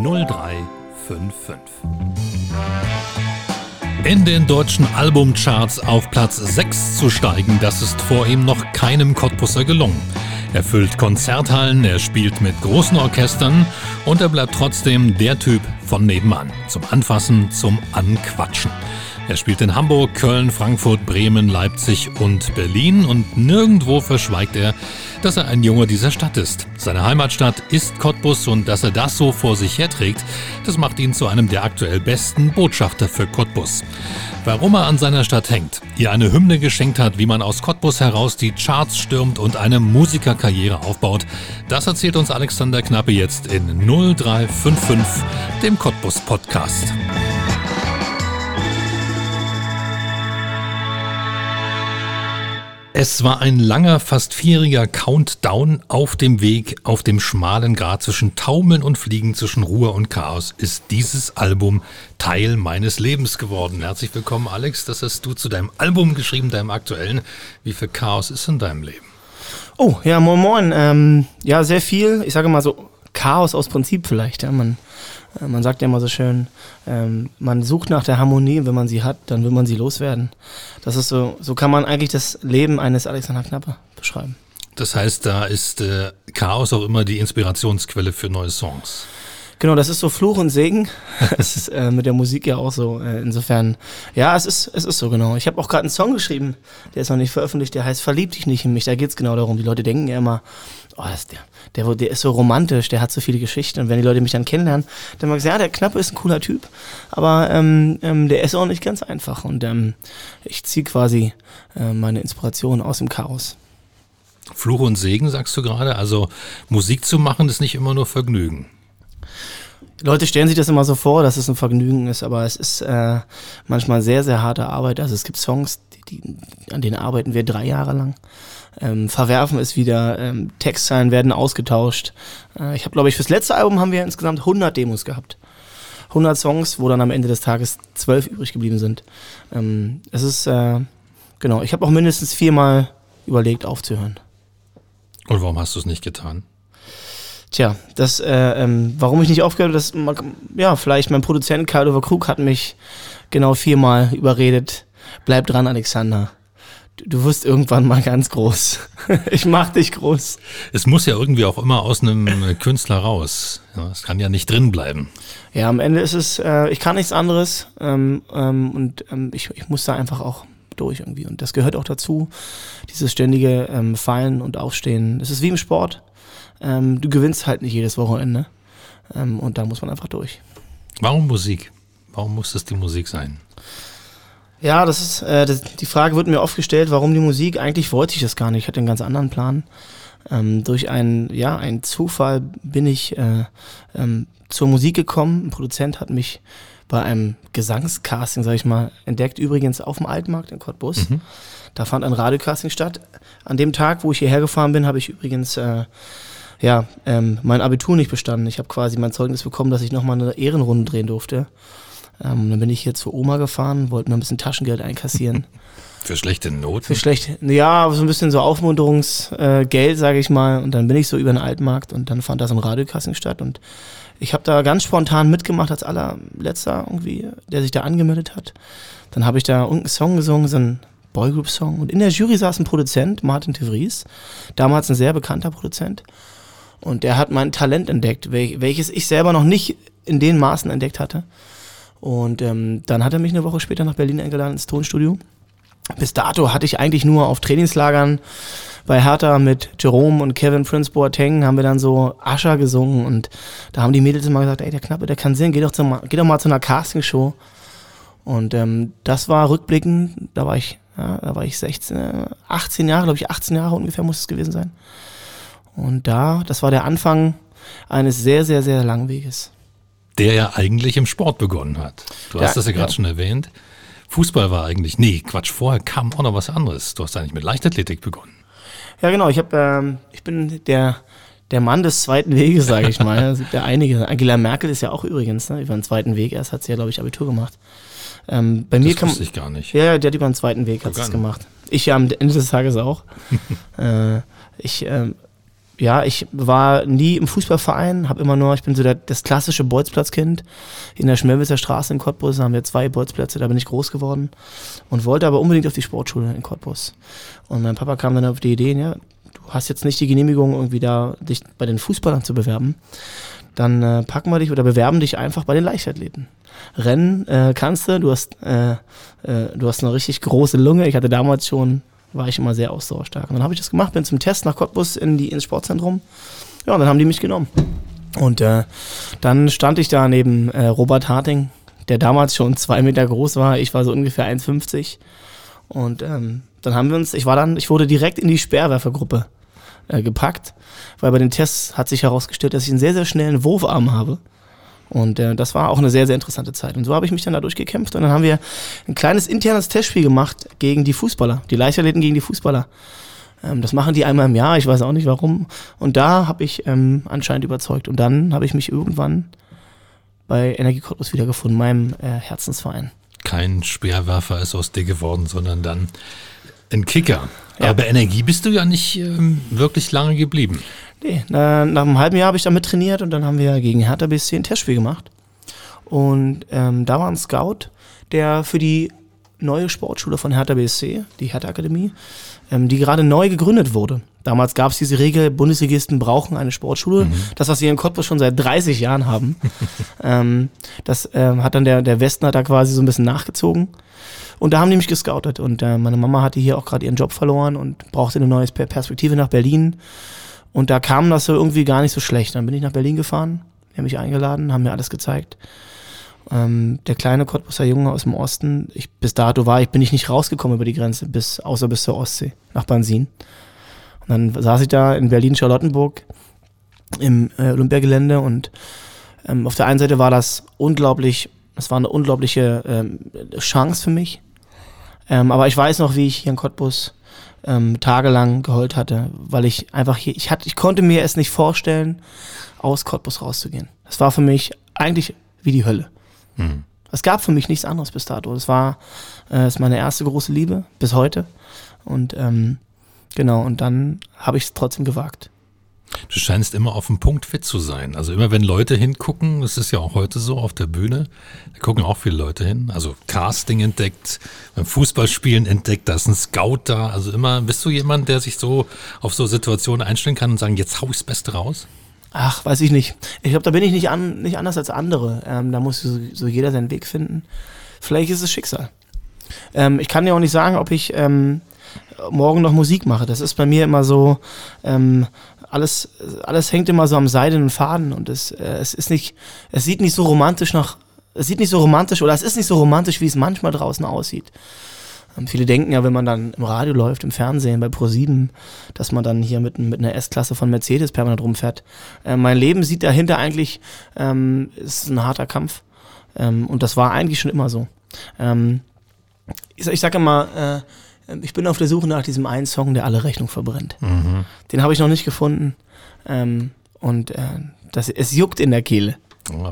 Nulldrei55. In den deutschen Albumcharts auf Platz 6 zu steigen, das ist vor ihm noch keinem Cottbusser gelungen. Er füllt Konzerthallen, er spielt mit großen Orchestern und er bleibt trotzdem der Typ von nebenan. Zum Anfassen, zum Anquatschen. Er spielt in Hamburg, Köln, Frankfurt, Bremen, Leipzig und Berlin und nirgendwo verschweigt er, dass er ein Junge dieser Stadt ist. Seine Heimatstadt ist Cottbus und dass er das so vor sich herträgt, das macht ihn zu einem der aktuell besten Botschafter für Cottbus. Warum er an seiner Stadt hängt, ihr eine Hymne geschenkt hat, wie man aus Cottbus heraus die Charts stürmt und eine Musikerkarriere aufbaut, das erzählt uns Alexander Knappe jetzt in 0355, dem Cottbus-Podcast. Es war ein langer, fast 4-jähriger Countdown auf dem Weg, auf dem schmalen Grat zwischen Taumeln und Fliegen, zwischen Ruhe und Chaos, ist dieses Album Teil meines Lebens geworden. Herzlich willkommen, Alex. Das hast du zu deinem Album geschrieben, deinem aktuellen. Wie viel Chaos ist in deinem Leben? Oh, ja, moin moin. Ja, sehr viel. Ich sage mal so Chaos aus Prinzip vielleicht. Ja, man sagt ja immer so schön, man sucht nach der Harmonie, wenn man sie hat, dann will man sie loswerden. Das ist so kann man eigentlich das Leben eines Alexander Knappe beschreiben. Das heißt, da ist Chaos auch immer die Inspirationsquelle für neue Songs. Genau, das ist so Fluch und Segen. Das ist mit der Musik ja auch so. Insofern, ja, es ist so, genau. Ich habe auch gerade einen Song geschrieben, der ist noch nicht veröffentlicht, der heißt Verlieb dich nicht in mich. Da geht's genau darum. Die Leute denken ja immer, oh, das ist der ist so romantisch, der hat so viele Geschichten. Und wenn die Leute mich dann kennenlernen, dann merken sie, ja, der Knappe ist ein cooler Typ, aber der ist auch nicht ganz einfach. Und ich ziehe quasi meine Inspiration aus dem Chaos. Fluch und Segen, sagst du gerade? Also Musik zu machen ist nicht immer nur Vergnügen. Leute stellen sich das immer so vor, dass es ein Vergnügen ist, aber es ist manchmal sehr, sehr harte Arbeit. Also es gibt Songs, an denen arbeiten wir 3 Jahre lang. Verwerfen ist wieder, Textzeilen werden ausgetauscht. Ich habe, glaube ich, fürs letzte Album haben wir insgesamt 100 Demos gehabt. 100 Songs, wo dann am Ende des Tages 12 übrig geblieben sind. Es ist, genau, ich habe auch mindestens 4-mal überlegt aufzuhören. Und warum hast du es nicht getan? Tja, das, warum ich nicht aufgehört habe, das, ja, vielleicht mein Produzent Karl-Over-Krug hat mich genau 4-mal überredet. Bleib dran, Alexander. Du wirst irgendwann mal ganz groß. Ich mach dich groß. Es muss ja irgendwie auch immer aus einem Künstler raus. Ja, es kann ja nicht drin bleiben. Ja, am Ende ist es, ich kann nichts anderes. Ich muss da einfach auch durch irgendwie. Und das gehört auch dazu, dieses ständige Fallen und Aufstehen. Es ist wie im Sport. Du gewinnst halt nicht jedes Wochenende. Und da muss man einfach durch. Warum Musik? Warum muss das die Musik sein? Ja, das ist die Frage wird mir oft gestellt, warum die Musik? Eigentlich wollte ich das gar nicht, ich hatte einen ganz anderen Plan. Durch einen Zufall bin ich zur Musik gekommen. Ein Produzent hat mich bei einem Gesangscasting, sag ich mal, entdeckt, übrigens auf dem Altmarkt in Cottbus. Mhm. Da fand ein Radiocasting statt. An dem Tag, wo ich hierher gefahren bin, habe ich übrigens mein Abitur nicht bestanden. Ich habe quasi mein Zeugnis bekommen, dass ich nochmal eine Ehrenrunde drehen durfte. Dann bin ich hier zu Oma gefahren, wollte mir ein bisschen Taschengeld einkassieren. Für schlechte Noten? Ja, so ein bisschen so Aufmunterungsgeld, sage ich mal. Und dann bin ich so über den Altmarkt und dann fand da so ein Radiokasten statt. Und ich habe da ganz spontan mitgemacht als allerletzter irgendwie, der sich da angemeldet hat. Dann habe ich da irgendeinen Song gesungen, so einen Boygroup-Song. Und in der Jury saß ein Produzent, Martin Tevries, damals ein sehr bekannter Produzent. Und der hat mein Talent entdeckt, welches ich selber noch nicht in den Maßen entdeckt hatte. Und dann hat er mich eine Woche später nach Berlin eingeladen ins Tonstudio. Bis dato hatte ich eigentlich nur auf Trainingslagern bei Hertha mit Jerome und Kevin Prinz Boateng haben wir dann so Ascher gesungen. Und da haben die Mädels immer gesagt, ey, der Knappe, der kann singen, geh doch mal zu einer Castingshow. Und das war rückblickend, da war ich 18 Jahre, glaube ich, 18 Jahre ungefähr muss es gewesen sein. Und das war der Anfang eines sehr, sehr, sehr langen Weges. Der ja eigentlich im Sport begonnen hat. Du hast das ja gerade schon erwähnt. Fußball war eigentlich, vorher kam auch noch was anderes. Du hast eigentlich mit Leichtathletik begonnen. Ja genau, ich bin der Mann des zweiten Weges, sage ich mal. Es gibt ja einige. Angela Merkel ist ja auch übrigens, ne, über den zweiten Weg erst hat sie ja, glaube ich, Abitur gemacht. Wusste ich gar nicht. Ja, der hat über den zweiten Weg gemacht. Ich ja am Ende des Tages auch. Ich Ja, ich war nie im Fußballverein, ich bin so das klassische Bolzplatzkind. In der Schmelwitzer Straße in Cottbus haben wir 2 Bolzplätze, da bin ich groß geworden und wollte aber unbedingt auf die Sportschule in Cottbus. Und mein Papa kam dann auf die Idee, ja, du hast jetzt nicht die Genehmigung, irgendwie da dich bei den Fußballern zu bewerben. Dann packen wir dich oder bewerben dich einfach bei den Leichtathleten. Rennen kannst du, du hast eine richtig große Lunge. Ich hatte damals schon, war ich immer sehr ausdauerstark. Und dann habe ich das gemacht, bin zum Test nach Cottbus ins Sportzentrum. Ja, und dann haben die mich genommen. Und dann stand ich da neben Robert Harting, der damals schon 2 Meter groß war. Ich war so ungefähr 1,50. Und dann haben wir uns, ich wurde direkt in die Speerwerfergruppe gepackt, weil bei den Tests hat sich herausgestellt, dass ich einen sehr, sehr schnellen Wurfarm habe. Und das war auch eine sehr, sehr interessante Zeit. Und so habe ich mich dann dadurch gekämpft. Und dann haben wir ein kleines internes Testspiel gemacht gegen die Fußballer, die Leichtathleten gegen die Fußballer. Das machen die einmal im Jahr, ich weiß auch nicht warum. Und da habe ich anscheinend überzeugt. Und dann habe ich mich irgendwann bei Energie Cottbus wiedergefunden, meinem Herzensverein. Kein Speerwerfer ist aus dir geworden, sondern dann ein Kicker. Ja. Aber Energie bist du ja nicht wirklich lange geblieben. Nee, nach einem halben Jahr habe ich da mittrainiert und dann haben wir gegen Hertha BSC ein Testspiel gemacht. Und da war ein Scout, der für die neue Sportschule von Hertha BSC, die Hertha Akademie, die gerade neu gegründet wurde. Damals gab es diese Regel, Bundesligisten brauchen eine Sportschule. Mhm. Das, was wir in Cottbus schon seit 30 Jahren haben. Das hat dann der Westen da quasi so ein bisschen nachgezogen. Und da haben die mich gescoutet. Und meine Mama hatte hier auch gerade ihren Job verloren und brauchte eine neue Perspektive nach Berlin. Und da kam das so irgendwie gar nicht so schlecht. Dann bin ich nach Berlin gefahren, die haben mich eingeladen, haben mir alles gezeigt. Der kleine Cottbuser Junge aus dem Osten, bin ich nicht rausgekommen über die Grenze, außer bis zur Ostsee, nach Bansin. Und dann saß ich da in Berlin-Charlottenburg im Olympiagelände und auf der einen Seite war das unglaublich, das war eine unglaubliche Chance für mich. Aber ich weiß noch, wie ich hier in Cottbus tagelang geheult hatte, weil ich einfach ich konnte mir es nicht vorstellen, aus Cottbus rauszugehen. Das war für mich eigentlich wie die Hölle. Mhm. Es gab für mich nichts anderes bis dato. Das war ist meine erste große Liebe bis heute. Und und dann habe ich es trotzdem gewagt. Du scheinst immer auf den Punkt fit zu sein. Also immer, wenn Leute hingucken, das ist ja auch heute so auf der Bühne, da gucken auch viele Leute hin. Also Casting entdeckt, beim Fußballspielen entdeckt, da ist ein Scout da. Also immer, bist du jemand, der sich so auf so Situationen einstellen kann und sagen, jetzt hau ich das Beste raus? Ach, weiß ich nicht. Ich glaube, da bin ich nicht anders als andere. Da muss so jeder seinen Weg finden. Vielleicht ist es Schicksal. Ich kann ja auch nicht sagen, ob ich morgen noch Musik mache. Das ist bei mir immer so, alles hängt immer so am seidenen Faden und es ist nicht so romantisch, wie es manchmal draußen aussieht. Viele denken ja, wenn man dann im Radio läuft, im Fernsehen, bei ProSieben, dass man dann hier mit einer S-Klasse von Mercedes permanent rumfährt. Mein Leben sieht dahinter eigentlich, ist ein harter Kampf. Und das war eigentlich schon immer so. Ich sage immer, ich bin auf der Suche nach diesem einen Song, der alle Rechnung verbrennt. Mhm. Den habe ich noch nicht gefunden. Es juckt in der Kehle.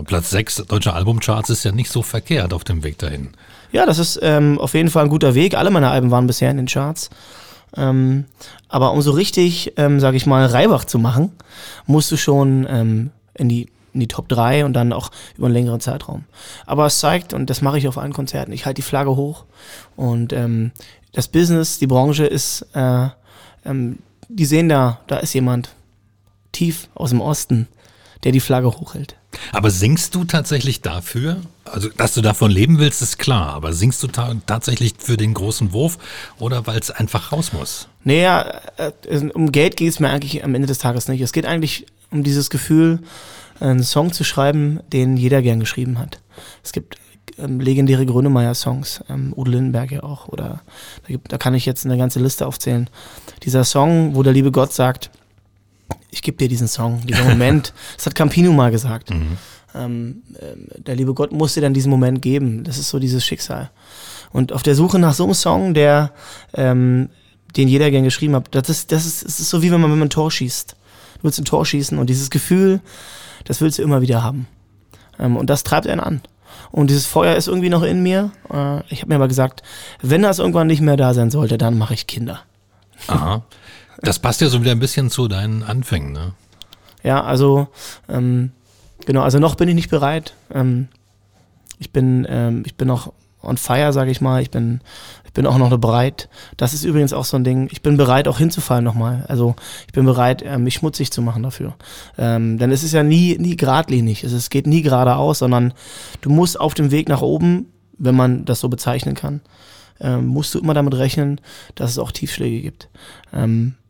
Platz 6 deutscher Albumcharts ist ja nicht so verkehrt auf dem Weg dahin. Ja, das ist auf jeden Fall ein guter Weg. Alle meine Alben waren bisher in den Charts. Aber um so richtig, sage ich mal, Reibach zu machen, musst du schon in die Top 3 und dann auch über einen längeren Zeitraum. Aber es zeigt, und das mache ich auf allen Konzerten, ich halte die Flagge hoch und das Business, die Branche ist, die sehen da ist jemand tief aus dem Osten, der die Flagge hochhält. Aber singst du tatsächlich dafür, also dass du davon leben willst, ist klar, aber singst du tatsächlich für den großen Wurf oder weil es einfach raus muss? Naja, um Geld geht es mir eigentlich am Ende des Tages nicht. Es geht eigentlich um dieses Gefühl, einen Song zu schreiben, den jeder gern geschrieben hat. Es gibt legendäre Grönemeyer-Songs, Udo Lindenberg ja auch, oder da kann ich jetzt eine ganze Liste aufzählen. Dieser Song, wo der liebe Gott sagt, ich gebe dir diesen Song, diesen Moment, das hat Campino mal gesagt. Mhm. Der liebe Gott muss dir dann diesen Moment geben, das ist so dieses Schicksal. Und auf der Suche nach so einem Song, den jeder gern geschrieben hat, das ist so wie wenn man ein Tor schießt. Du willst ein Tor schießen und dieses Gefühl, das willst du immer wieder haben. Und das treibt einen an. Und dieses Feuer ist irgendwie noch in mir. Ich habe mir aber gesagt, wenn das irgendwann nicht mehr da sein sollte, dann mache ich Kinder. Aha. Das passt ja so wieder ein bisschen zu deinen Anfängen, ne? Ja, also genau, also noch bin ich nicht bereit. Ich bin noch on fire, sage ich mal. Ich bin auch noch bereit. Das ist übrigens auch so ein Ding. Ich bin bereit, auch hinzufallen nochmal. Also ich bin bereit, mich schmutzig zu machen dafür. Denn es ist ja nie geradlinig. Es geht nie geradeaus, sondern du musst auf dem Weg nach oben, wenn man das so bezeichnen kann, musst du immer damit rechnen, dass es auch Tiefschläge gibt.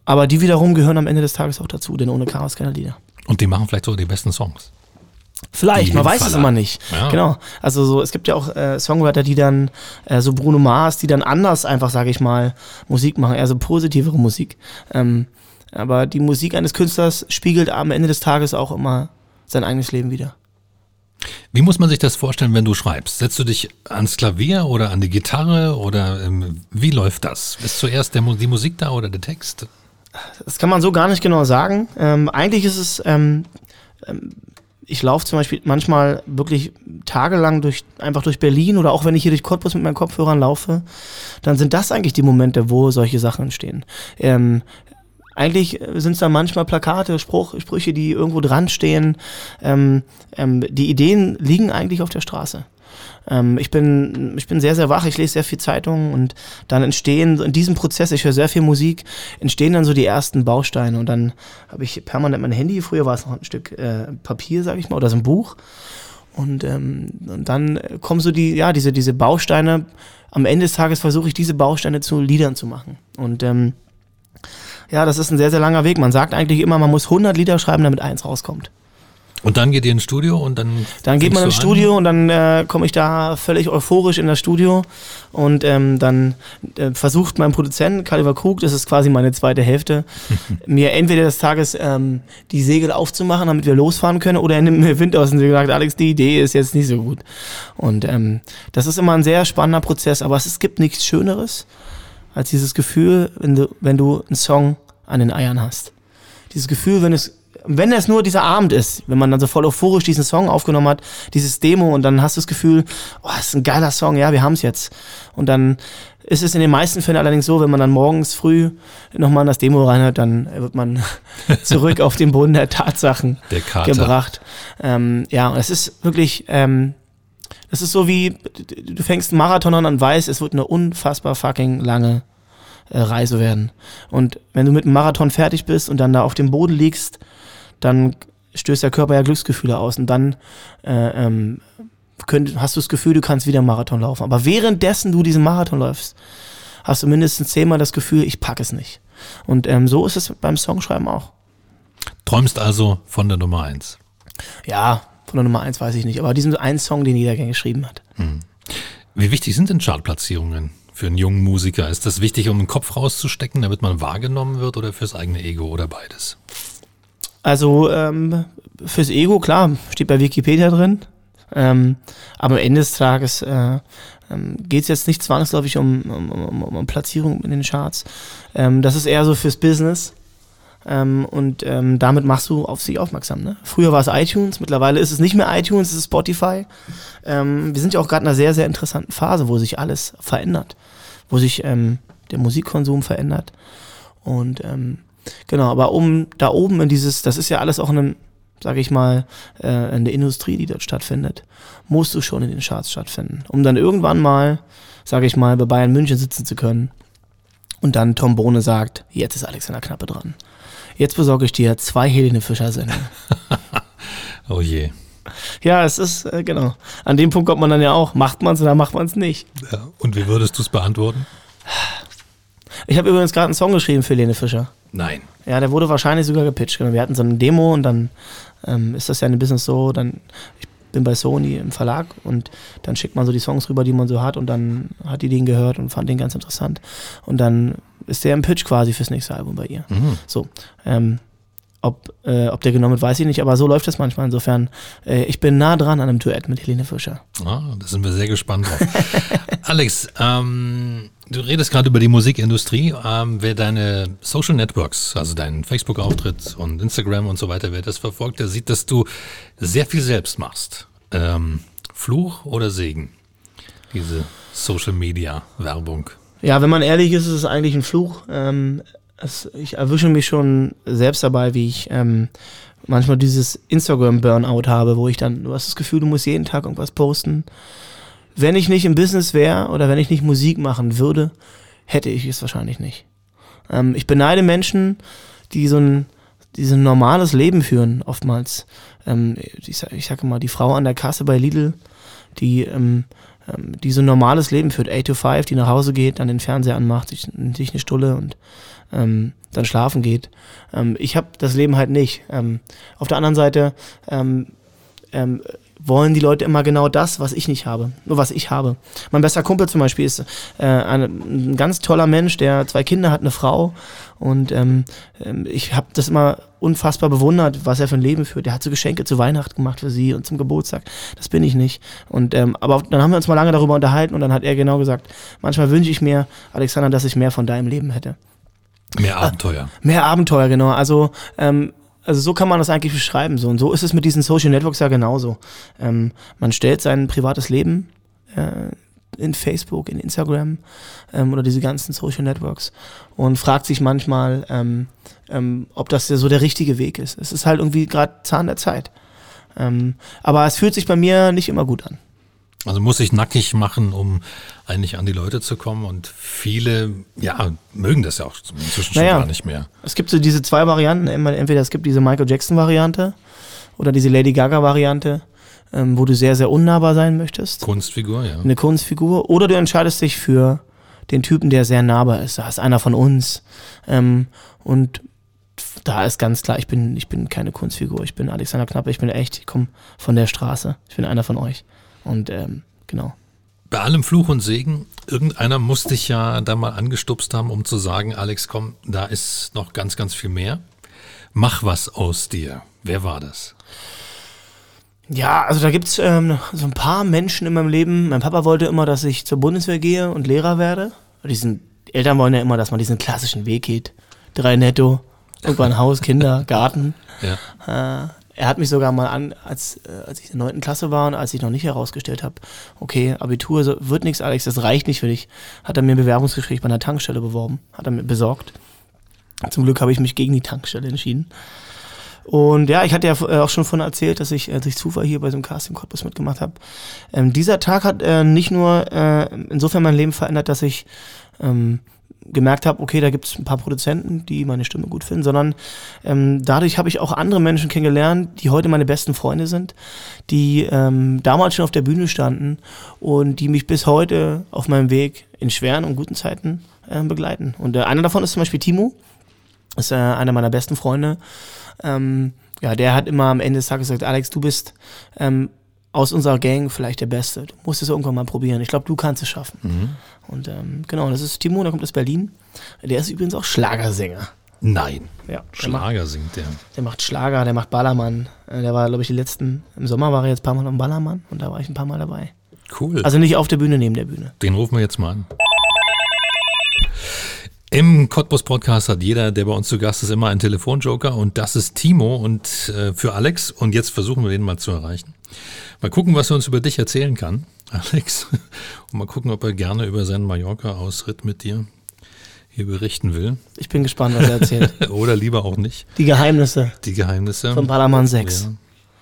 Aber die wiederum gehören am Ende des Tages auch dazu, denn ohne Chaos keine Lieder. Und die machen vielleicht sogar die besten Songs. Vielleicht, man weiß es immer nicht. Ja. Genau. Also so, es gibt ja auch Songwriter, die dann, so Bruno Mars, die dann anders einfach, sage ich mal, Musik machen, eher so positivere Musik. Aber die Musik eines Künstlers spiegelt am Ende des Tages auch immer sein eigenes Leben wider. Wie muss man sich das vorstellen, wenn du schreibst? Setzt du dich ans Klavier oder an die Gitarre oder wie läuft das? Ist zuerst die Musik da oder der Text? Das kann man so gar nicht genau sagen. Eigentlich ist es... Ich laufe zum Beispiel manchmal wirklich tagelang durch Berlin oder auch wenn ich hier durch Cottbus mit meinen Kopfhörern laufe, dann sind das eigentlich die Momente, wo solche Sachen entstehen. Eigentlich sind es dann manchmal Plakate, Sprüche, die irgendwo dran stehen. Die Ideen liegen eigentlich auf der Straße. Ich bin sehr, sehr wach, ich lese sehr viel Zeitungen und dann entstehen in diesem Prozess, ich höre sehr viel Musik, entstehen dann so die ersten Bausteine und dann habe ich permanent mein Handy, früher war es noch ein Stück Papier, sage ich mal, oder so ein Buch und dann kommen so diese Bausteine, am Ende des Tages versuche ich diese Bausteine zu Liedern zu machen und das ist ein sehr, sehr langer Weg, man sagt eigentlich immer, man muss 100 Lieder schreiben, damit eins rauskommt. Und dann geht ihr ins Studio und dann... Dann geht man ins Studio und dann komme ich da völlig euphorisch in das Studio und dann versucht mein Produzent, Kaliber Krug, das ist quasi meine zweite Hälfte, mir entweder des Tages die Segel aufzumachen, damit wir losfahren können, oder er nimmt mir Wind aus und sagt, Alex, die Idee ist jetzt nicht so gut. Und das ist immer ein sehr spannender Prozess, aber es gibt nichts Schöneres als dieses Gefühl, wenn du einen Song an den Eiern hast. Dieses Gefühl, wenn es nur dieser Abend ist, wenn man dann so voll euphorisch diesen Song aufgenommen hat, dieses Demo und dann hast du das Gefühl, oh, das ist ein geiler Song, ja, wir haben es jetzt. Und dann ist es in den meisten Fällen allerdings so, wenn man dann morgens früh nochmal in das Demo reinhört, dann wird man zurück auf den Boden der Tatsachen gebracht. Ja, und es ist wirklich, es ist so wie, du fängst einen Marathon an und weißt, es wird eine unfassbar fucking lange Reise werden. Und wenn du mit dem Marathon fertig bist und dann da auf dem Boden liegst, dann stößt der Körper ja Glücksgefühle aus und dann hast du das Gefühl, du kannst wieder einen Marathon laufen. Aber währenddessen du diesen Marathon läufst, hast du mindestens 10-mal das Gefühl, ich packe es nicht. Und so ist es beim Songschreiben auch. Träumst also von der Nummer 1? Ja, von der Nummer 1 weiß ich nicht, aber diesen einen Song, den jeder gern geschrieben hat. Hm. Wie wichtig sind denn Chartplatzierungen für einen jungen Musiker? Ist das wichtig, um den Kopf rauszustecken, damit man wahrgenommen wird oder fürs eigene Ego oder beides? Also fürs Ego, klar, steht bei Wikipedia drin, aber am Ende des Tages geht es jetzt nicht zwangsläufig um Platzierung in den Charts. Das ist eher so fürs Business und damit machst du auf sich aufmerksam. Ne? Früher war es iTunes, mittlerweile ist es nicht mehr iTunes, es ist Spotify. Wir sind ja auch gerade in einer sehr, sehr interessanten Phase, wo sich alles verändert, wo sich der Musikkonsum verändert und genau, aber um da oben in dieses, das ist ja alles auch eine, sage ich mal, eine Industrie, die dort stattfindet, musst du schon in den Charts stattfinden, um dann irgendwann mal, sage ich mal, bei Bayern München sitzen zu können und dann Tom Bohne sagt, jetzt ist Alexander Knappe dran. Jetzt besorge ich dir 2 Helene Fischer-Sendungen. Oh je. Ja, es ist, genau. An dem Punkt kommt man dann ja auch, macht man es oder macht man es nicht. Ja, und wie würdest du es beantworten? Ich habe übrigens gerade einen Song geschrieben für Helene Fischer. Nein. Ja, der wurde wahrscheinlich sogar gepitcht. Genau. Wir hatten so eine Demo und dann ist das ja ein Business so, dann, ich bin bei Sony im Verlag und dann schickt man so die Songs rüber, die man so hat und dann hat die den gehört und fand den ganz interessant. Und dann ist der im Pitch quasi fürs nächste Album bei ihr. Mhm. So, ob der genommen wird, weiß ich nicht, aber so läuft das manchmal. Insofern, ich bin nah dran an einem Duett mit Helene Fischer. Ah, da sind wir sehr gespannt drauf. Alex, du redest gerade über die Musikindustrie. Wer deine Social Networks, also deinen Facebook-Auftritt und Instagram und so weiter, wer das verfolgt, der sieht, dass du sehr viel selbst machst. Fluch oder Segen? Diese Social-Media-Werbung. Ja, wenn man ehrlich ist, ist es eigentlich ein Fluch. Ich erwische mich schon selbst dabei, wie ich manchmal dieses Instagram-Burnout habe, wo ich dann, du hast das Gefühl, du musst jeden Tag irgendwas posten. Wenn ich nicht im Business wäre oder wenn ich nicht Musik machen würde, hätte ich es wahrscheinlich nicht. Ich beneide Menschen, die so ein normales Leben führen, oftmals. Ich sage mal, die Frau an der Kasse bei Lidl, die so ein normales Leben führt, 8 to 5, die nach Hause geht, dann den Fernseher anmacht, sich eine Stulle und dann schlafen geht. Ich habe das Leben halt nicht. Auf der anderen Seite wollen die Leute immer genau das, was ich nicht habe, nur was ich habe. Mein bester Kumpel zum Beispiel ist ein ganz toller Mensch, der 2 Kinder hat, eine Frau, und ich habe das immer unfassbar bewundert, was er für ein Leben führt. Der hat so Geschenke zu Weihnachten gemacht für sie und zum Geburtstag. Das bin ich nicht. Und aber dann haben wir uns mal lange darüber unterhalten und dann hat er genau gesagt, manchmal wünsche ich mir, Alexander, dass ich mehr von deinem Leben hätte. Mehr Abenteuer. Mehr Abenteuer, genau. Also so kann man das eigentlich beschreiben. So. Und so ist es mit diesen Social Networks ja genauso. Man stellt sein privates Leben in Facebook, in Instagram oder diese ganzen Social Networks und fragt sich manchmal, ob das so der richtige Weg ist. Es ist halt irgendwie gerade Zahn der Zeit. Aber es fühlt sich bei mir nicht immer gut an. Also muss ich nackig machen, um eigentlich an die Leute zu kommen, und viele mögen das ja auch inzwischen schon gar nicht mehr. Es gibt so diese 2 Varianten, entweder es gibt diese Michael Jackson Variante oder diese Lady Gaga Variante, wo du sehr, sehr unnahbar sein möchtest. Kunstfigur, ja. Eine Kunstfigur, oder du entscheidest dich für den Typen, der sehr nahbar ist. Da ist einer von uns und da ist ganz klar, ich bin keine Kunstfigur, ich bin Alexander Knappe, ich bin echt, ich komme von der Straße, ich bin einer von euch. Und genau. Bei allem Fluch und Segen, irgendeiner muss dich ja da mal angestupst haben, um zu sagen, Alex, komm, da ist noch ganz, ganz viel mehr. Mach was aus dir. Wer war das? Ja, also da gibt's so ein paar Menschen in meinem Leben. Mein Papa wollte immer, dass ich zur Bundeswehr gehe und Lehrer werde. Eltern wollen ja immer, dass man diesen klassischen Weg geht. 3 netto, irgendwann Haus, Kinder, Garten. Ja. Er hat mich sogar mal als ich in der 9. Klasse war und als ich noch nicht herausgestellt habe, okay, Abitur wird nichts, Alex, das reicht nicht für dich, hat er mir ein Bewerbungsgespräch bei einer Tankstelle besorgt. Zum Glück habe ich mich gegen die Tankstelle entschieden. Und ja, ich hatte ja auch schon von erzählt, dass ich durch Zufall hier bei so einem Casting Cottbus mitgemacht habe. Dieser Tag hat nicht nur insofern mein Leben verändert, dass ich gemerkt habe, okay, da gibt es ein paar Produzenten, die meine Stimme gut finden, sondern dadurch habe ich auch andere Menschen kennengelernt, die heute meine besten Freunde sind, die damals schon auf der Bühne standen und die mich bis heute auf meinem Weg in schweren und guten Zeiten begleiten. Und einer davon ist zum Beispiel Timo, ist einer meiner besten Freunde. Der hat immer am Ende des Tages gesagt, Alex, du bist aus unserer Gang vielleicht der Beste. Du musst es irgendwann mal probieren. Ich glaube, du kannst es schaffen. Mhm. Und genau, das ist Timo, der kommt aus Berlin. Der ist übrigens auch Schlagersänger. Nein. Ja, Schlager singt der. Der macht Schlager, der macht Ballermann. Der war, glaube ich, im Sommer war er jetzt ein paar Mal am Ballermann und da war ich ein paar Mal dabei. Cool. Also nicht auf der Bühne, neben der Bühne. Den rufen wir jetzt mal an. Im Cottbus-Podcast hat jeder, der bei uns zu Gast ist, immer einen Telefonjoker, und das ist Timo und für Alex, und jetzt versuchen wir den mal zu erreichen. Mal gucken, was er uns über dich erzählen kann, Alex, und mal gucken, ob er gerne über seinen Mallorca-Ausritt mit dir hier berichten will. Ich bin gespannt, was er erzählt. Oder lieber auch nicht. Die Geheimnisse. Von Ballermann 6. Ja.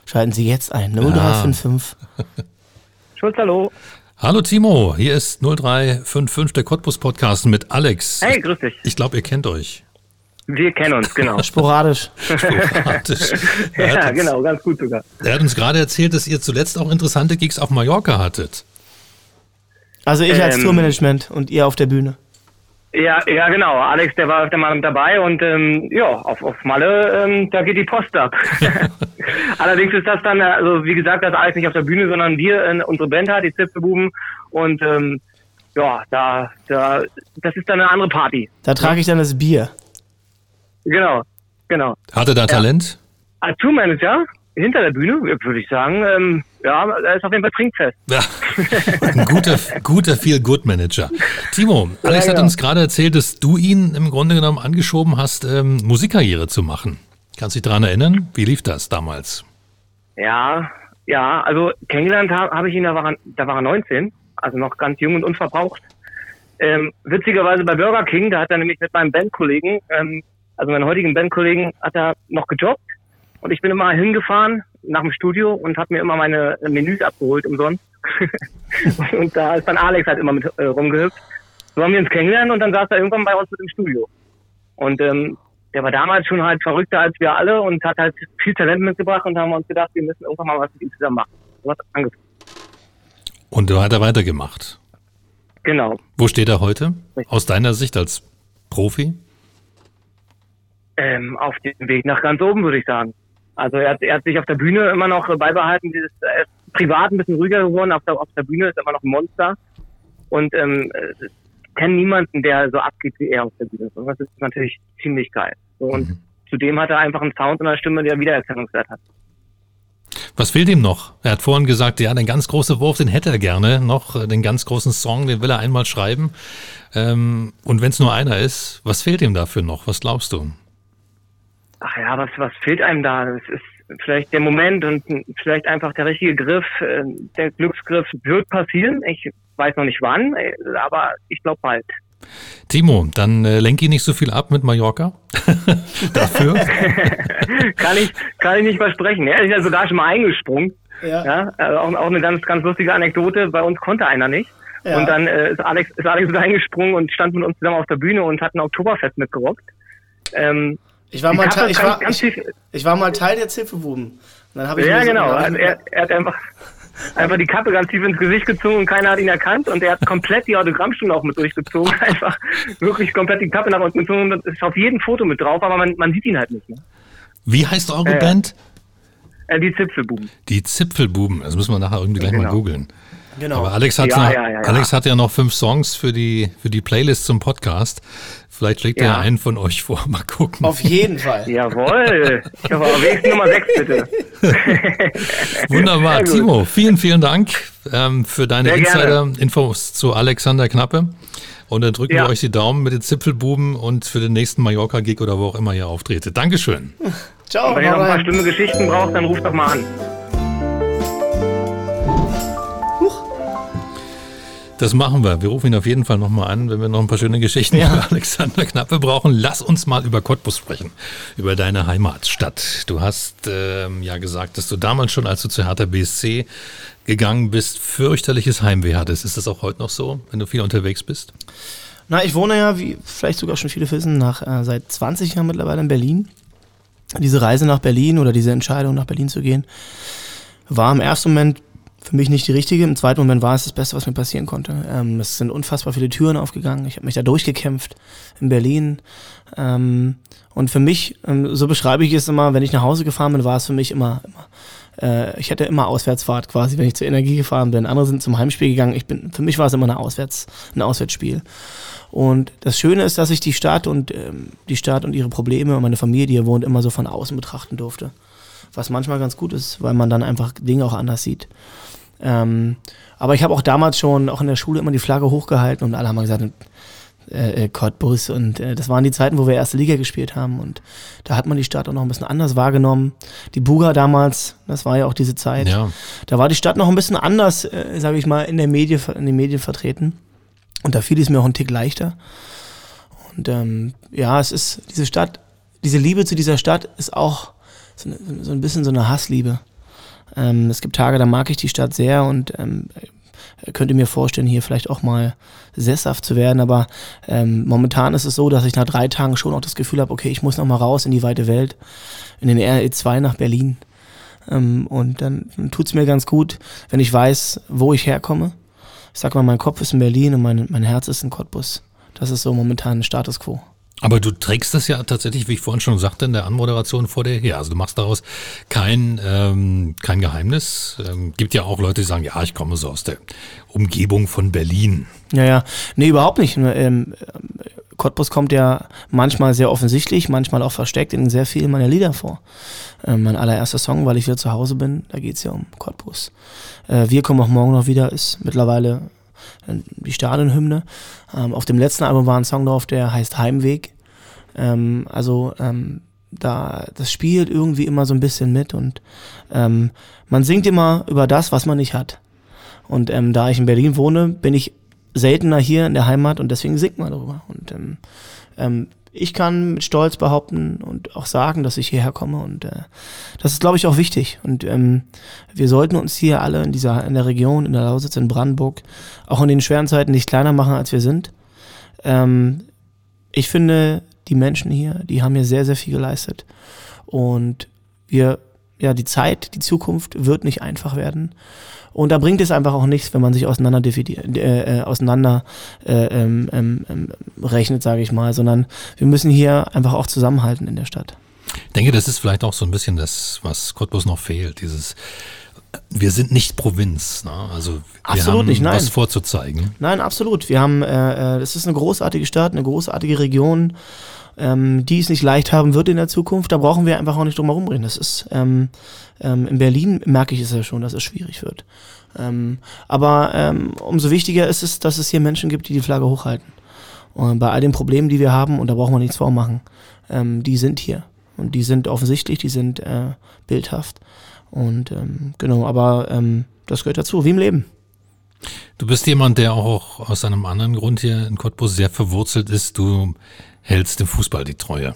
Schalten Sie jetzt ein, 0355. Schulz, hallo. Hallo Timo, hier ist 0355, der Cottbus-Podcast mit Alex. Hey, grüß dich. Ich glaube, ihr kennt euch. Wir kennen uns, genau. Sporadisch. Ja, genau, ganz gut sogar. Er hat uns gerade erzählt, dass ihr zuletzt auch interessante Gigs auf Mallorca hattet. Also ich als Tourmanagement und ihr auf der Bühne. Ja, genau. Alex, der war öfter mal mit dabei und auf Malle, da geht die Post ab. Allerdings ist das dann, also wie gesagt, das Alex nicht auf der Bühne, sondern wir, unsere Band hat, die Zipfelbuben, und das ist dann eine andere Party. Da trage ich dann das Bier. Genau. Hatte da Talent? Als Tourmanager hinter der Bühne, würde ich sagen, da ist auf jeden Fall trinkfest. Ja, ein guter Feel-Good-Manager. Timo, Alex hat uns gerade erzählt, dass du ihn im Grunde genommen angeschoben hast, Musikkarriere zu machen. Kannst du dich daran erinnern? Wie lief das damals? Ja, also kennengelernt habe ich ihn, da war er 19, also noch ganz jung und unverbraucht. Witzigerweise bei Burger King, da hat er nämlich mit meinem Bandkollegen, also meinen heutigen Bandkollegen, hat er noch gejobbt. Und ich bin immer hingefahren nach dem Studio und habe mir immer meine Menüs abgeholt umsonst. Und da ist dann Alex halt immer mit rumgehüpft. So haben wir uns kennengelernt und dann saß er irgendwann bei uns mit im Studio. Und der war damals schon halt verrückter als wir alle und hat halt viel Talent mitgebracht und da haben wir uns gedacht, wir müssen irgendwann mal was mit ihm zusammen machen. So hat er angefangen. Und da hat er weitergemacht. Genau. Wo steht er heute? Aus deiner Sicht als Profi? Auf dem Weg nach ganz oben, würde ich sagen. Also er hat sich auf der Bühne immer noch beibehalten. Er ist privat ein bisschen ruhiger geworden. Auf der Bühne ist er immer noch ein Monster. Und ich kenne niemanden, der so abgeht wie er auf der Bühne. Und das ist natürlich ziemlich geil. So, und zudem hat er einfach einen Sound in der Stimme, der Wiedererkennungswert hat. Was fehlt ihm noch? Er hat vorhin gesagt, ja, den ganz großen Wurf, den hätte er gerne noch, den ganz großen Song, den will er einmal schreiben. Und wenn es nur einer ist, was fehlt ihm dafür noch? Was glaubst du? Ach ja, was fehlt einem da? Es ist vielleicht der Moment und vielleicht einfach der richtige Griff. Der Glücksgriff wird passieren. Ich weiß noch nicht wann, aber ich glaube bald. Timo, dann lenk ihn nicht so viel ab mit Mallorca. Dafür? Kann ich nicht versprechen. Er ist ja sogar schon mal eingesprungen. Ja. Ja, also auch eine ganz, ganz lustige Anekdote. Bei uns konnte einer nicht. Ja. Und dann ist Alex sogar eingesprungen und stand mit uns zusammen auf der Bühne und hat ein Oktoberfest mitgerockt. Ich war mal Teil der Zipfelbuben. Ja, genau. Also er hat einfach die Kappe ganz tief ins Gesicht gezogen und keiner hat ihn erkannt. Und er hat komplett die Autogrammstunde auch mit durchgezogen. Einfach wirklich komplett die Kappe nach unten gezogen. Und ist auf jedem Foto mit drauf, aber man sieht ihn halt nicht. Ne? Wie heißt eure Band? Die Zipfelbuben. Die Zipfelbuben. Das müssen wir nachher irgendwie gleich mal googeln. Genau. Aber Alex hat ja noch 5 Songs für die Playlist zum Podcast. Vielleicht schlägt er einen von euch vor. Mal gucken. Auf jeden Fall. Jawohl. Ich hoffe, auf wenigstens Nummer 6, bitte. Wunderbar. Timo, vielen, vielen Dank für deine Insider-Infos zu Alexander Knappe. Und dann drücken wir euch die Daumen mit den Zipfelbuben und für den nächsten Mallorca-Gig oder wo auch immer ihr auftretet. Dankeschön. Ciao. Und wenn ihr noch ein paar schlimme Geschichten braucht, dann ruft doch mal an. Das machen wir. Wir rufen ihn auf jeden Fall nochmal an, wenn wir noch ein paar schöne Geschichten über Alexander Knappe brauchen. Lass uns mal über Cottbus sprechen, über deine Heimatstadt. Du hast gesagt, dass du damals schon, als du zu Hertha BSC gegangen bist, fürchterliches Heimweh hattest. Ist das auch heute noch so, wenn du viel unterwegs bist? Na, ich wohne ja, wie vielleicht sogar schon viele wissen, seit 20 Jahren mittlerweile in Berlin. Diese Reise nach Berlin oder diese Entscheidung, nach Berlin zu gehen, war im ersten Moment für mich nicht die richtige. Im zweiten Moment war es das Beste, was mir passieren konnte. Es sind unfassbar viele Türen aufgegangen. Ich habe mich da durchgekämpft in Berlin. Und für mich, so beschreibe ich es immer, wenn ich nach Hause gefahren bin, war es für mich immer ich hatte immer Auswärtsfahrt quasi, wenn ich zur Energie gefahren bin. Andere sind zum Heimspiel gegangen. Für mich war es immer ein Auswärtsspiel. Und das Schöne ist, dass ich die Stadt und ihre Probleme und meine Familie, die hier wohnt, immer so von außen betrachten durfte. Was manchmal ganz gut ist, weil man dann einfach Dinge auch anders sieht. Aber ich habe auch damals schon, auch in der Schule, immer die Flagge hochgehalten und alle haben gesagt, Cottbus, und das waren die Zeiten, wo wir erste Liga gespielt haben, und da hat man die Stadt auch noch ein bisschen anders wahrgenommen. Die Buga damals, das war ja auch diese Zeit, da war die Stadt noch ein bisschen anders, sage ich mal, in den Medien vertreten, und da fiel es mir auch ein Tick leichter. Und es ist diese Stadt, diese Liebe zu dieser Stadt ist auch so ein bisschen so eine Hassliebe. Es gibt Tage, da mag ich die Stadt sehr und könnte mir vorstellen, hier vielleicht auch mal sesshaft zu werden, aber momentan ist es so, dass ich nach 3 Tagen schon auch das Gefühl habe, okay, ich muss noch mal raus in die weite Welt, in den RE2 nach Berlin, und dann tut's mir ganz gut, wenn ich weiß, wo ich herkomme. Ich sag mal, mein Kopf ist in Berlin und mein Herz ist in Cottbus. Das ist so momentan ein Status quo. Aber du trägst das ja tatsächlich, wie ich vorhin schon sagte, in der Anmoderation vor dir her. Also du machst daraus kein Geheimnis. Gibt ja auch Leute, die sagen, ja, ich komme so aus der Umgebung von Berlin. Ja. Nee, überhaupt nicht. Cottbus kommt ja manchmal sehr offensichtlich, manchmal auch versteckt in sehr vielen meiner Lieder vor. Mein allererster Song, weil ich wieder zu Hause bin, da geht's ja um Cottbus. Wir kommen auch morgen noch wieder, ist mittlerweile die Stadionhymne. Auf dem letzten Album war ein Song drauf, der heißt Heimweg. Das spielt irgendwie immer so ein bisschen mit, und man singt immer über das, was man nicht hat. Und da ich in Berlin wohne, bin ich seltener hier in der Heimat und deswegen singt man darüber. Und ich kann mit Stolz behaupten und auch sagen, dass ich hierher komme und das ist, glaube ich, auch wichtig. Und wir sollten uns hier alle in der Region, in der Lausitz, in Brandenburg, auch in den schweren Zeiten nicht kleiner machen, als wir sind. Ich finde, die Menschen hier, die haben hier sehr, sehr viel geleistet. Und die Zeit, die Zukunft wird nicht einfach werden. Und da bringt es einfach auch nichts, wenn man sich auseinander rechnet, sage ich mal, sondern wir müssen hier einfach auch zusammenhalten in der Stadt. Ich denke, das ist vielleicht auch so ein bisschen das, was Cottbus noch fehlt, wir sind nicht Provinz, ne? Also wir haben was vorzuzeigen. Nein, absolut. Wir haben, das ist eine großartige Stadt, eine großartige Region, die es nicht leicht haben wird in der Zukunft. Da brauchen wir einfach auch nicht drum herum reden. Das ist in Berlin merke ich es ja schon, dass es schwierig wird. Aber umso wichtiger ist es, dass es hier Menschen gibt, die die Flagge hochhalten. Und bei all den Problemen, die wir haben, und da brauchen wir nichts vormachen, die sind hier und die sind offensichtlich, die sind bildhaft. Und das gehört dazu, wie im Leben. Du bist jemand, der auch aus einem anderen Grund hier in Cottbus sehr verwurzelt ist. Du hältst dem Fußball die Treue.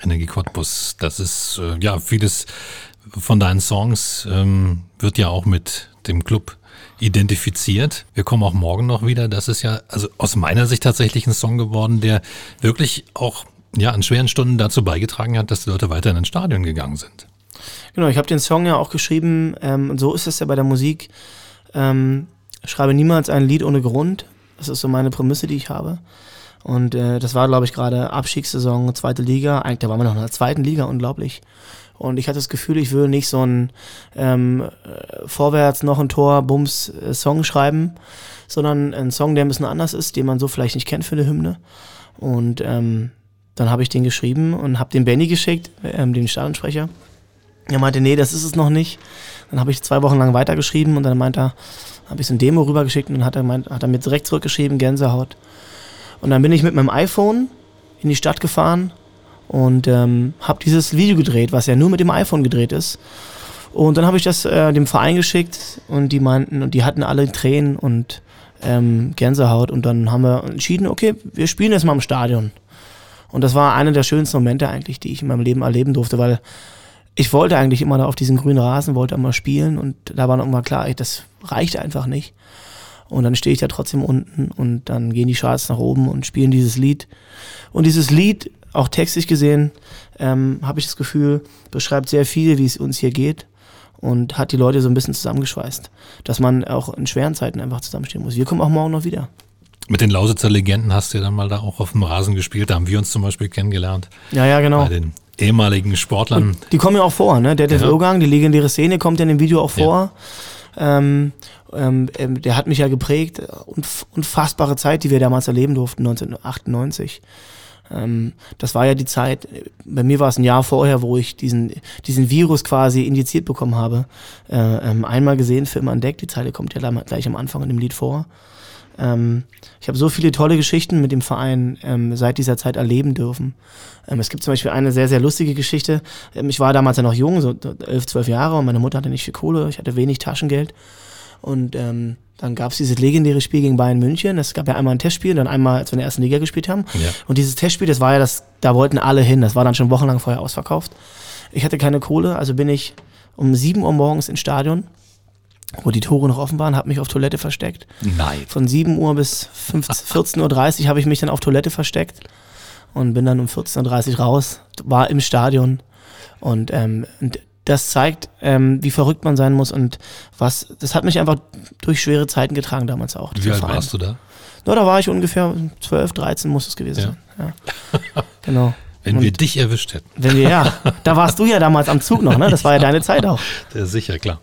Energie Cottbus, das ist, vieles von deinen Songs wird ja auch mit dem Club identifiziert. Wir kommen auch morgen noch wieder. Das ist ja, also aus meiner Sicht tatsächlich ein Song geworden, der wirklich auch, an schweren Stunden dazu beigetragen hat, dass die Leute weiter in den Stadion gegangen sind. Genau, ich habe den Song ja auch geschrieben, und so ist es ja bei der Musik. Schreibe niemals ein Lied ohne Grund. Das ist so meine Prämisse, die ich habe. Und das war, glaube ich, gerade Abstiegssaison, 2. Liga. Eigentlich, da waren wir noch in der 2. Liga, unglaublich. Und ich hatte das Gefühl, ich will nicht so ein Vorwärts, noch ein Tor, Bums Song schreiben, sondern ein Song, der ein bisschen anders ist, den man so vielleicht nicht kennt für eine Hymne. Und dann habe ich den geschrieben und habe den Benny geschickt, den Stadionsprecher. Er meinte, nee, das ist es noch nicht. Dann habe ich 2 Wochen lang weitergeschrieben und dann meinte er, habe ich so ein Demo rübergeschickt und dann hat er mir direkt zurückgeschrieben, Gänsehaut. Und dann bin ich mit meinem iPhone in die Stadt gefahren und habe dieses Video gedreht, was ja nur mit dem iPhone gedreht ist. Und dann habe ich das dem Verein geschickt und die hatten alle Tränen und Gänsehaut. Und dann haben wir entschieden, okay, wir spielen jetzt mal im Stadion. Und das war einer der schönsten Momente eigentlich, die ich in meinem Leben erleben durfte, weil ich wollte eigentlich immer da auf diesem grünen Rasen, wollte immer spielen und da war noch immer klar, das reicht einfach nicht. Und dann stehe ich da trotzdem unten und dann gehen die Charts nach oben und spielen dieses Lied. Und dieses Lied, auch textlich gesehen, habe ich das Gefühl, beschreibt sehr viel, wie es uns hier geht und hat die Leute so ein bisschen zusammengeschweißt, dass man auch in schweren Zeiten einfach zusammenstehen muss. Wir kommen auch morgen noch wieder. Mit den Lausitzer Legenden hast du ja dann mal da auch auf dem Rasen gespielt, da haben wir uns zum Beispiel kennengelernt. Ja, genau. Bei den ehemaligen Sportlern. Und die kommen ja auch vor, ne? Der Irrgang, die legendäre Szene, kommt ja in dem Video auch vor. Ja. Der hat mich ja geprägt. Unfassbare Zeit, die wir damals erleben durften, 1998. Das war ja die Zeit, bei mir war es ein Jahr vorher, wo ich diesen Virus quasi injiziert bekommen habe. Einmal gesehen, für immer entdeckt. Die Zeile kommt ja gleich am Anfang in dem Lied vor. Ich habe so viele tolle Geschichten mit dem Verein seit dieser Zeit erleben dürfen. Es gibt zum Beispiel eine sehr, sehr lustige Geschichte. Ich war damals ja noch jung, so 11, 12 Jahre, und meine Mutter hatte nicht viel Kohle, ich hatte wenig Taschengeld. Und dann gab es dieses legendäre Spiel gegen Bayern München. Es gab ja einmal ein Testspiel, dann einmal, als wir in der 1. Liga gespielt haben. Ja. Und dieses Testspiel, das war ja das, da wollten alle hin. Das war dann schon wochenlang vorher ausverkauft. Ich hatte keine Kohle, also bin ich um 7 Uhr morgens ins Stadion, wo die Tore noch offen waren, habe mich auf Toilette versteckt. Nein. Von 7 Uhr bis 14.30 Uhr habe ich mich dann auf Toilette versteckt und bin dann um 14.30 Uhr raus, war im Stadion. Und das zeigt, wie verrückt man sein muss und das hat mich einfach durch schwere Zeiten getragen damals auch. Wie alt warst du da? Na, da war ich ungefähr 12, 13 muss es gewesen sein. Ja. Genau. Wenn wir dich erwischt hätten. Da warst du ja damals am Zug noch, ne? Das war ja deine Zeit auch. Ja, sicher, klar.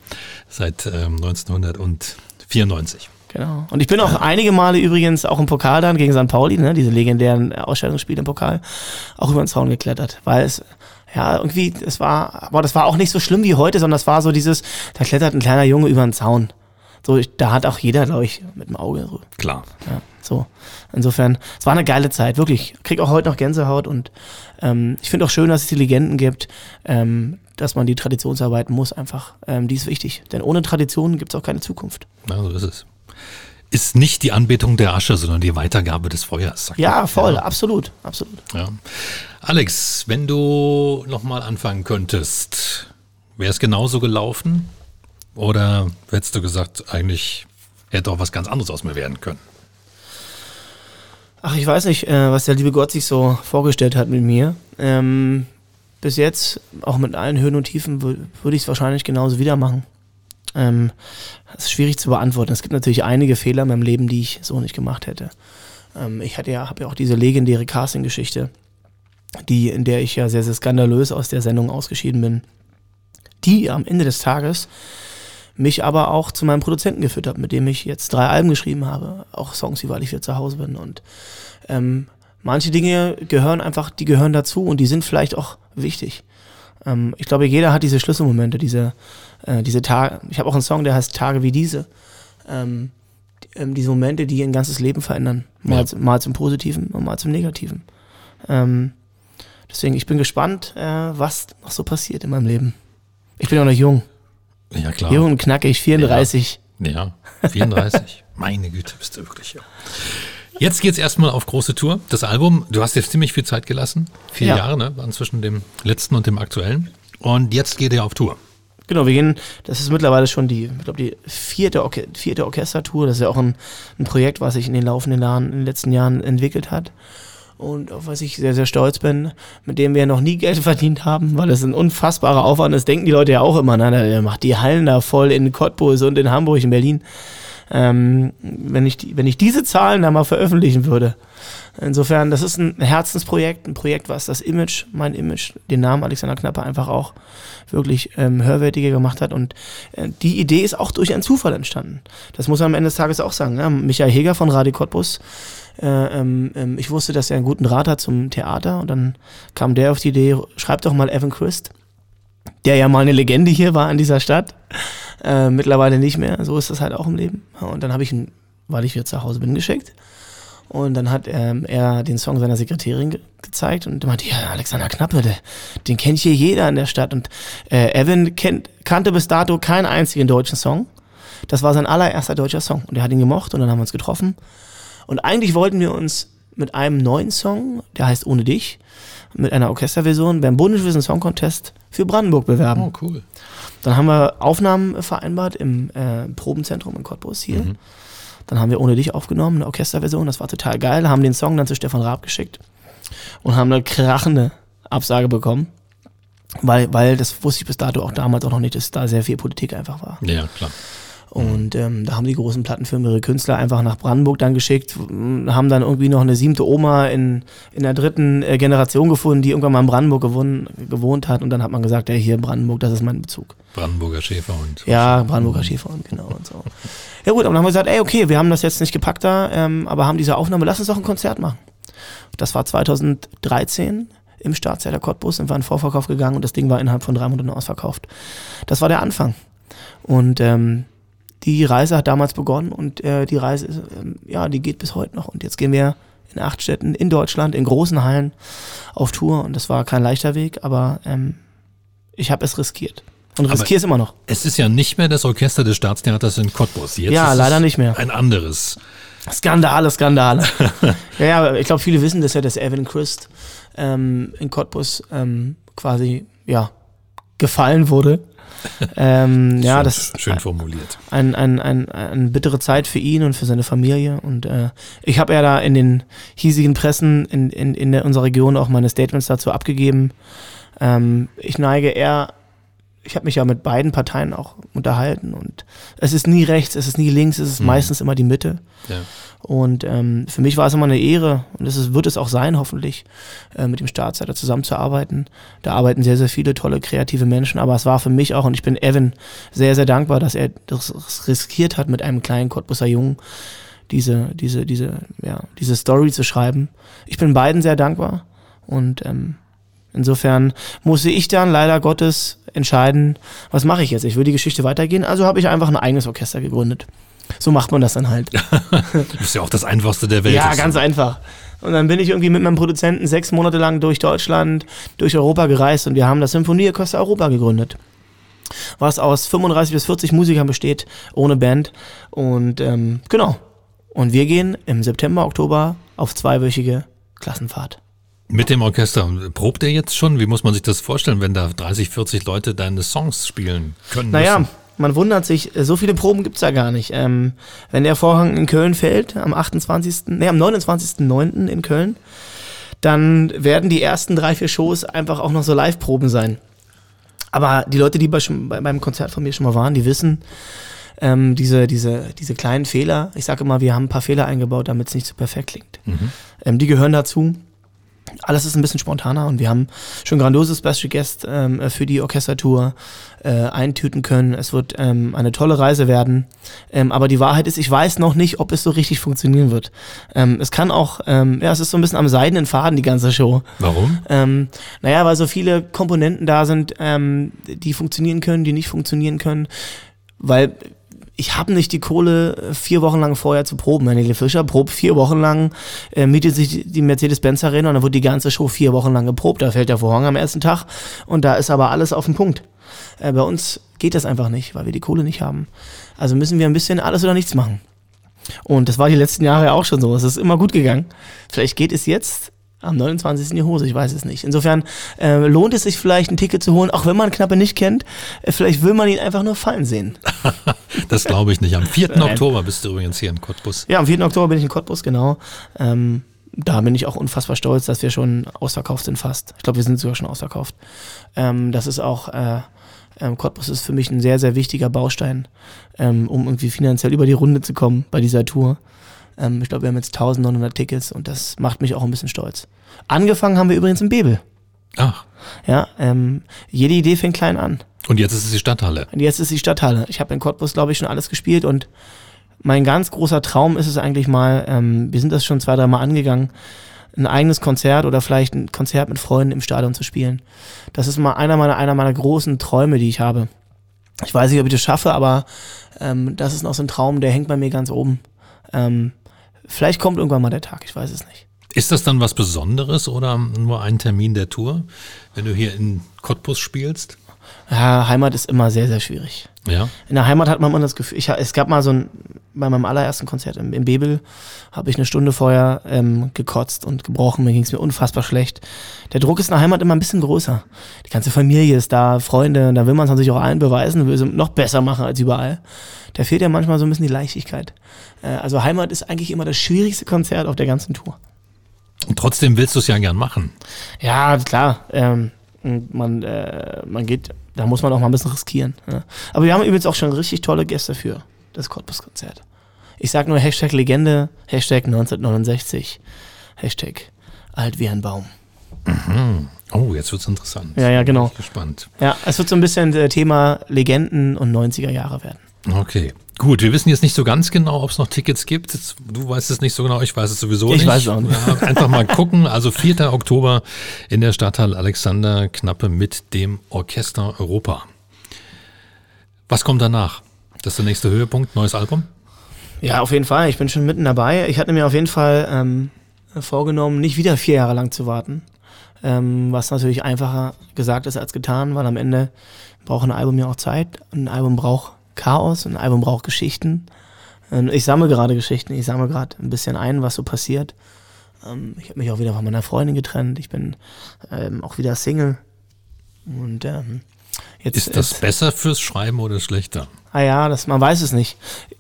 Seit 1994. Genau. Und ich bin auch einige Male übrigens auch im Pokal dann gegen St. Pauli, ne? Diese legendären Ausscheidungsspiele im Pokal, auch über den Zaun geklettert, weil es das war auch nicht so schlimm wie heute, sondern das war so dieses, da klettert ein kleiner Junge über den Zaun. So, da hat auch jeder, glaube ich, mit dem Auge. Klar. Ja, so. Insofern, es war eine geile Zeit, wirklich. Ich kriege auch heute noch Gänsehaut und ich finde auch schön, dass es die Legenden gibt, dass man die Traditionsarbeiten muss einfach. Die ist wichtig, denn ohne Tradition gibt es auch keine Zukunft. Ja, so ist es. ist nicht die Anbetung der Asche, sondern die Weitergabe des Feuers. Ja, voll, ja. Absolut. Ja. Alex, wenn du nochmal anfangen könntest, wäre es genauso gelaufen? Oder hättest du gesagt, eigentlich hätte auch was ganz anderes aus mir werden können? Ach, ich weiß nicht, was der liebe Gott sich so vorgestellt hat mit mir. Bis jetzt, auch mit allen Höhen und Tiefen, würde ich es wahrscheinlich genauso wieder machen. Das ist schwierig zu beantworten. Es gibt natürlich einige Fehler in meinem Leben, die ich so nicht gemacht hätte. Ich habe ja auch diese legendäre Casting-Geschichte, in der ich ja sehr, sehr skandalös aus der Sendung ausgeschieden bin, die am Ende des Tages mich aber auch zu meinem Produzenten geführt hat, mit dem ich jetzt 3 Alben geschrieben habe, auch Songs, wie Weil ich wieder zu Hause bin. Und manche Dinge gehören dazu und die sind vielleicht auch wichtig. Ich glaube, jeder hat diese Schlüsselmomente, diese Tage. Ich habe auch einen Song, der heißt Tage wie diese. Diese Momente, die ein ganzes Leben verändern. Mal zum Positiven und mal zum Negativen. Deswegen, ich bin gespannt, was noch so passiert in meinem Leben. Ich bin auch noch jung. Ja, klar. Jung und knackig, 34. Ja 34. Meine Güte, bist du wirklich jung. Jetzt geht's erstmal auf große Tour. Das Album, du hast jetzt ziemlich viel Zeit gelassen. 4 Jahre, ne? Waren zwischen dem letzten und dem aktuellen. Und jetzt geht ihr auf Tour. Genau, wir gehen, das ist mittlerweile schon die vierte Orchestertour. Das ist ja auch ein Projekt, was sich in den letzten Jahren entwickelt hat. Und auf was ich sehr, sehr stolz bin, mit dem wir noch nie Geld verdient haben, weil es ein unfassbarer Aufwand ist. Denken die Leute ja auch immer, der macht die Hallen da voll in Cottbus und in Hamburg, in Berlin. Wenn ich diese Zahlen da mal veröffentlichen würde. Insofern, das ist ein Herzensprojekt, ein Projekt, was mein Image, den Namen Alexander Knappe einfach auch wirklich hörwertiger gemacht hat. Und die Idee ist auch durch einen Zufall entstanden. Das muss man am Ende des Tages auch sagen. Ne? Michael Heger von Radio Cottbus. Ich wusste, dass er einen guten Rat hat zum Theater. Und dann kam der auf die Idee, schreib doch mal Evan Christ, der ja mal eine Legende hier war in dieser Stadt. Mittlerweile nicht mehr, so ist das halt auch im Leben. Und dann habe ich ihn, weil ich wieder zu Hause bin, geschickt. Und dann hat er den Song seiner Sekretärin gezeigt und meinte, ja, Alexander Knappe, den kennt hier jeder in der Stadt. Und Evan kannte bis dato keinen einzigen deutschen Song. Das war sein allererster deutscher Song. Und er hat ihn gemocht und dann haben wir uns getroffen. Und eigentlich wollten wir uns mit einem neuen Song, der heißt Ohne dich, mit einer Orchesterversion beim Bundeswissen Song Contest für Brandenburg bewerben. Oh, cool. Dann haben wir Aufnahmen vereinbart im Probenzentrum in Cottbus hier. Mhm. Dann haben wir Ohne dich aufgenommen, eine Orchesterversion, das war total geil, haben den Song dann zu Stefan Raab geschickt und haben eine krachende Absage bekommen, weil das wusste ich bis dato auch damals auch noch nicht, dass da sehr viel Politik einfach war. Ja, klar. Und da haben die großen Plattenfirmen ihre Künstler einfach nach Brandenburg dann geschickt, haben dann irgendwie noch eine 7. Oma in der 3. Generation gefunden, die irgendwann mal in Brandenburg gewohnt hat. Und dann hat man gesagt, hier in Brandenburg, das ist mein Bezug. Brandenburger Schäferhund. Ja, Brandenburger Schäferhund, genau. Und so. Ja gut, aber dann haben wir gesagt, okay, wir haben das jetzt nicht gepackt da, aber haben diese Aufnahme, lass uns doch ein Konzert machen. Das war 2013. Im Staatstheater Cottbus sind wir in den Vorverkauf gegangen und das Ding war innerhalb von 3 Monaten ausverkauft. Das war der Anfang. Und die Reise hat damals begonnen und die Reise ist, die geht bis heute noch. Und jetzt gehen wir in 8 Städten in Deutschland, in großen Hallen auf Tour. Und das war kein leichter Weg, aber ich habe es riskiert. Und riskiere es immer noch. Es ist ja nicht mehr das Orchester des Staatstheaters in Cottbus. Jetzt ja, ist leider nicht mehr. Ein anderes. Skandale. Ja, ich glaube, viele wissen das ja, dass Evan Christ in Cottbus quasi gefallen wurde. Schön formuliert. Eine bittere Zeit für ihn und für seine Familie. Und ich habe ja da in den hiesigen Pressen in unserer Region auch meine Statements dazu abgegeben. Ich habe mich ja mit beiden Parteien auch unterhalten und es ist nie rechts, es ist nie links, es ist meistens immer die Mitte. Ja. Und für mich war es immer eine Ehre und wird es auch sein, hoffentlich, mit dem Staatsleiter zusammenzuarbeiten. Da arbeiten sehr, sehr viele tolle, kreative Menschen, aber es war für mich auch, und ich bin Evan sehr, sehr dankbar, dass er das riskiert hat, mit einem kleinen Cottbuser Jungen diese Story zu schreiben. Ich bin beiden sehr dankbar und insofern musste ich dann leider Gottes entscheiden, was mache ich jetzt? Ich will die Geschichte weitergehen, also habe ich einfach ein eigenes Orchester gegründet. So macht man das dann halt. Das ist ja auch das Einfachste der Welt. Ja, ganz einfach. Und dann bin ich irgendwie mit meinem Produzenten 6 Monate lang durch Deutschland, durch Europa gereist und wir haben das Sinfonieorchester Europa gegründet, was aus 35 bis 40 Musikern besteht, ohne Band. Und genau, Und wir gehen im September, Oktober auf zweiwöchige Klassenfahrt. Mit dem Orchester. Probt ihr jetzt schon? Wie muss man sich das vorstellen, wenn da 30, 40 Leute deine Songs spielen können? Naja, man wundert sich, so viele Proben gibt's da gar nicht. Wenn der Vorhang in Köln fällt, am 29.09. in Köln, dann werden die ersten 3-4 Shows einfach auch noch so Live-Proben sein. Aber die Leute, die beim Konzert von mir schon mal waren, die wissen, diese kleinen Fehler, ich sage immer, wir haben ein paar Fehler eingebaut, damit es nicht so perfekt klingt. Mhm. Die gehören dazu. Alles ist ein bisschen spontaner und wir haben schon grandioses Special Guest für die Orchestertour eintüten können. Es wird eine tolle Reise werden. Aber die Wahrheit ist, ich weiß noch nicht, ob es so richtig funktionieren wird. Es kann auch, es ist so ein bisschen am seidenen Faden, die ganze Show. Warum? Weil so viele Komponenten da sind, die funktionieren können, die nicht funktionieren können. Weil ich habe nicht die Kohle, 4 Wochen lang vorher zu proben. Helene Fischer probt 4 Wochen lang, mietet sich die Mercedes-Benz Arena und dann wird die ganze Show 4 Wochen lang geprobt. Da fällt der Vorhang am ersten Tag und da ist aber alles auf den Punkt. Bei uns geht das einfach nicht, weil wir die Kohle nicht haben. Also müssen wir ein bisschen alles oder nichts machen. Und das war die letzten Jahre ja auch schon so. Es ist immer gut gegangen. Vielleicht geht es jetzt am 29. in die Hose, ich weiß es nicht. Insofern lohnt es sich vielleicht, ein Ticket zu holen, auch wenn man Knappe nicht kennt. Vielleicht will man ihn einfach nur fallen sehen. Das glaube ich nicht. Am 4. Oktober bist du übrigens hier in Cottbus. Ja, am 4. Oktober bin ich in Cottbus, genau. Da bin ich auch unfassbar stolz, dass wir schon ausverkauft sind fast. Ich glaube, wir sind sogar schon ausverkauft. Das ist auch... Cottbus ist für mich ein sehr, sehr wichtiger Baustein, um irgendwie finanziell über die Runde zu kommen bei dieser Tour. Ich glaube, wir haben jetzt 1900 Tickets und das macht mich auch ein bisschen stolz. Angefangen haben wir übrigens in Bebel. Ach. Ja, jede Idee fängt klein an. Und jetzt ist es die Stadthalle. Und jetzt ist die Stadthalle. Ich habe in Cottbus, glaube ich, schon alles gespielt und mein ganz großer Traum ist es eigentlich mal, wir sind das schon 2-3 Mal angegangen, ein eigenes Konzert oder vielleicht ein Konzert mit Freunden im Stadion zu spielen. Das ist mal einer meiner großen Träume, die ich habe. Ich weiß nicht, ob ich das schaffe, aber das ist noch so ein Traum, der hängt bei mir ganz oben. Vielleicht kommt irgendwann mal der Tag, ich weiß es nicht. Ist das dann was Besonderes oder nur ein Termin der Tour, wenn du hier in Cottbus spielst? Ja, Heimat ist immer sehr, sehr schwierig. Ja. In der Heimat hat man immer das Gefühl, es gab mal so ein, bei meinem allerersten Konzert in Bebel, habe ich eine Stunde vorher gekotzt und gebrochen, mir ging es mir unfassbar schlecht. Der Druck ist in der Heimat immer ein bisschen größer. Die ganze Familie ist da, Freunde, und da will man es natürlich auch allen beweisen, will es noch besser machen als überall. Da fehlt ja manchmal so ein bisschen die Leichtigkeit. Also Heimat ist eigentlich immer das schwierigste Konzert auf der ganzen Tour. Und trotzdem willst du es ja gern machen. Ja, klar. Man geht, da muss man auch mal ein bisschen riskieren. Ja. Aber wir haben übrigens auch schon richtig tolle Gäste für das Cottbus-Konzert. Ich sag nur Hashtag Legende, Hashtag 1969, Hashtag alt wie ein Baum. Mhm. Oh, jetzt wird's interessant. Ja, genau. Ich bin gespannt. Ja, es wird so ein bisschen Thema Legenden und 90er Jahre werden. Okay. Gut, wir wissen jetzt nicht so ganz genau, ob es noch Tickets gibt. Du weißt es nicht so genau, ich weiß es sowieso nicht. Ich weiß es auch nicht. Ja, einfach mal gucken. Also 4. Oktober in der Stadthalle Alexander Knappe mit dem Orchester Europa. Was kommt danach? Das ist der nächste Höhepunkt, neues Album? Ja, auf jeden Fall. Ich bin schon mitten dabei. Ich hatte mir auf jeden Fall vorgenommen, nicht wieder 4 Jahre lang zu warten. Was natürlich einfacher gesagt ist als getan, weil am Ende braucht ein Album ja auch Zeit. Ein Album braucht Chaos, ein Album braucht Geschichten. Ich sammle gerade Geschichten, ich sammle gerade ein bisschen ein, was so passiert. Ich habe mich auch wieder von meiner Freundin getrennt, ich bin auch wieder Single. Und jetzt ist das besser fürs Schreiben oder schlechter? Ah ja, man weiß es nicht.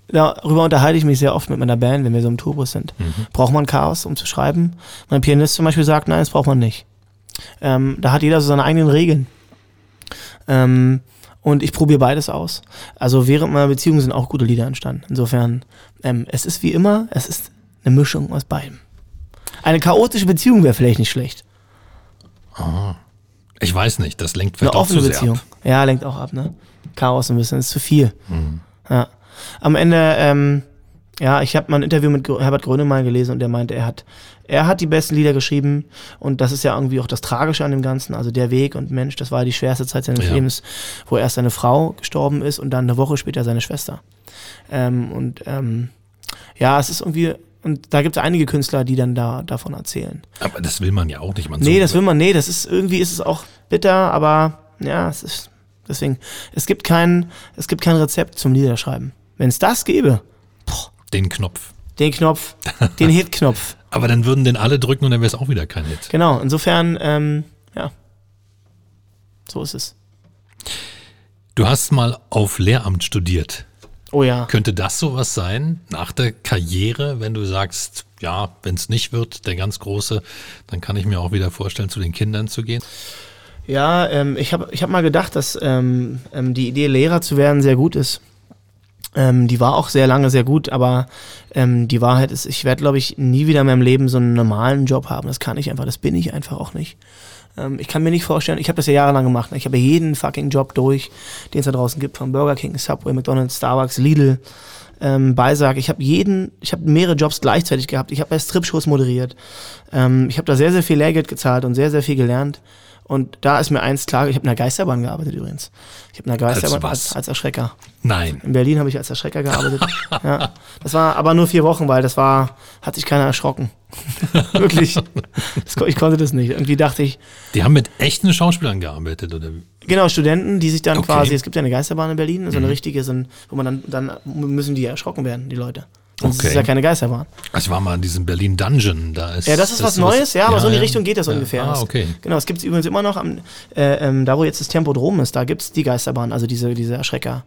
Darüber unterhalte ich mich sehr oft mit meiner Band, wenn wir so im Tourbus sind. Mhm. Braucht man Chaos, um zu schreiben? Mein Pianist zum Beispiel sagt, nein, das braucht man nicht. Da hat jeder so seine eigenen Regeln. Und ich probiere beides aus. Also während meiner Beziehung sind auch gute Lieder entstanden. Insofern, es ist wie immer, es ist eine Mischung aus beidem. Eine chaotische Beziehung wäre vielleicht nicht schlecht. Ah, ich weiß nicht, das lenkt vielleicht auch zu sehr ab. Eine offene Beziehung. Ja, lenkt auch ab, ne? Chaos ein bisschen, ist zu viel. Mhm. Ja. Am Ende, ich habe mal ein Interview mit Herbert Grönemeyer gelesen und der meinte, er hat die besten Lieder geschrieben und das ist ja irgendwie auch das Tragische an dem Ganzen, also der Weg und Mensch, das war die schwerste Zeit seines Lebens, wo erst seine Frau gestorben ist und dann eine Woche später seine Schwester. Es ist irgendwie, und da gibt es einige Künstler, die dann davon erzählen. Aber das will man ja auch nicht. Das ist irgendwie, ist es auch bitter, aber ja, es ist, deswegen, es gibt kein Rezept zum Liederschreiben. Wenn es das gäbe, den Knopf. den Knopf, den Hit-Knopf. Aber dann würden den alle drücken und dann wäre es auch wieder kein Hit. Genau, insofern, ja, so ist es. Du hast mal auf Lehramt studiert. Oh ja. Könnte das sowas sein, nach der Karriere, wenn du sagst, ja, wenn es nicht wird, der ganz Große, dann kann ich mir auch wieder vorstellen, zu den Kindern zu gehen? Ja, ich hab mal gedacht, dass die Idee, Lehrer zu werden, sehr gut ist. Die war auch sehr lange sehr gut, aber die Wahrheit ist, ich werde, glaube ich, nie wieder in meinem Leben so einen normalen Job haben. Das kann ich einfach, das bin ich einfach auch nicht. Ich kann mir nicht vorstellen, ich habe das ja jahrelang gemacht, ich habe jeden fucking Job durch, den es da draußen gibt, von Burger King, Subway, McDonald's, Starbucks, Lidl, Beisag, ich habe mehrere Jobs gleichzeitig gehabt, ich habe bei Stripshows moderiert, ich habe da sehr, sehr viel Lehrgeld gezahlt und sehr, sehr viel gelernt und da ist mir eins klar, ich habe in einer Geisterbahn gearbeitet übrigens. Ich habe in einer Geisterbahn als Erschrecker. Nein. In Berlin habe ich als Erschrecker gearbeitet. Ja. Das war aber nur 4 Wochen, weil hat sich keiner erschrocken. Wirklich. Ich konnte das nicht. Irgendwie dachte ich. Die haben mit echten Schauspielern gearbeitet, oder? Genau, Studenten, die sich dann quasi, es gibt ja eine Geisterbahn in Berlin, so eine richtige, wo man dann müssen die erschrocken werden, die Leute. Sonst ist es ja keine Geisterbahn. Ich war mal in diesem Berlin Dungeon, da ist. Ja, das ist was Neues, ja, aber ja, so in die Richtung geht das ungefähr. Ah, okay. Genau, es gibt es übrigens immer noch da wo jetzt das Tempodrom ist, da gibt es die Geisterbahn, also diese Erschrecker.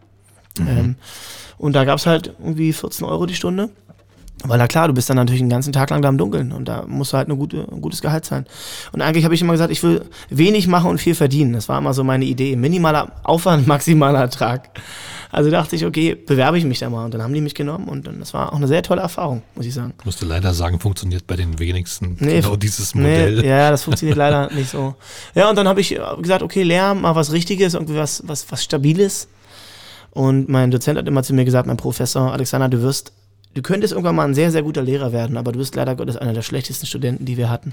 Und da gab es halt irgendwie 14 Euro die Stunde. Weil na klar, du bist dann natürlich den ganzen Tag lang da im Dunkeln und da musst du halt ein gutes Gehalt sein. Und eigentlich habe ich immer gesagt, ich will wenig machen und viel verdienen. Das war immer so meine Idee. Minimaler Aufwand, maximaler Ertrag. Also dachte ich, okay, bewerbe ich mich da mal. Und dann haben die mich genommen und dann, das war auch eine sehr tolle Erfahrung, muss ich sagen. Ich musste leider sagen, funktioniert bei den wenigsten genau dieses Modell. Nee, ja, das funktioniert leider nicht so. Ja, und dann habe ich gesagt, okay, Lehramt, mal was Richtiges, irgendwie was Stabiles. Und mein Dozent hat immer zu mir gesagt, mein Professor, Alexander, du könntest irgendwann mal ein sehr, sehr guter Lehrer werden, aber du bist leider Gottes einer der schlechtesten Studenten, die wir hatten.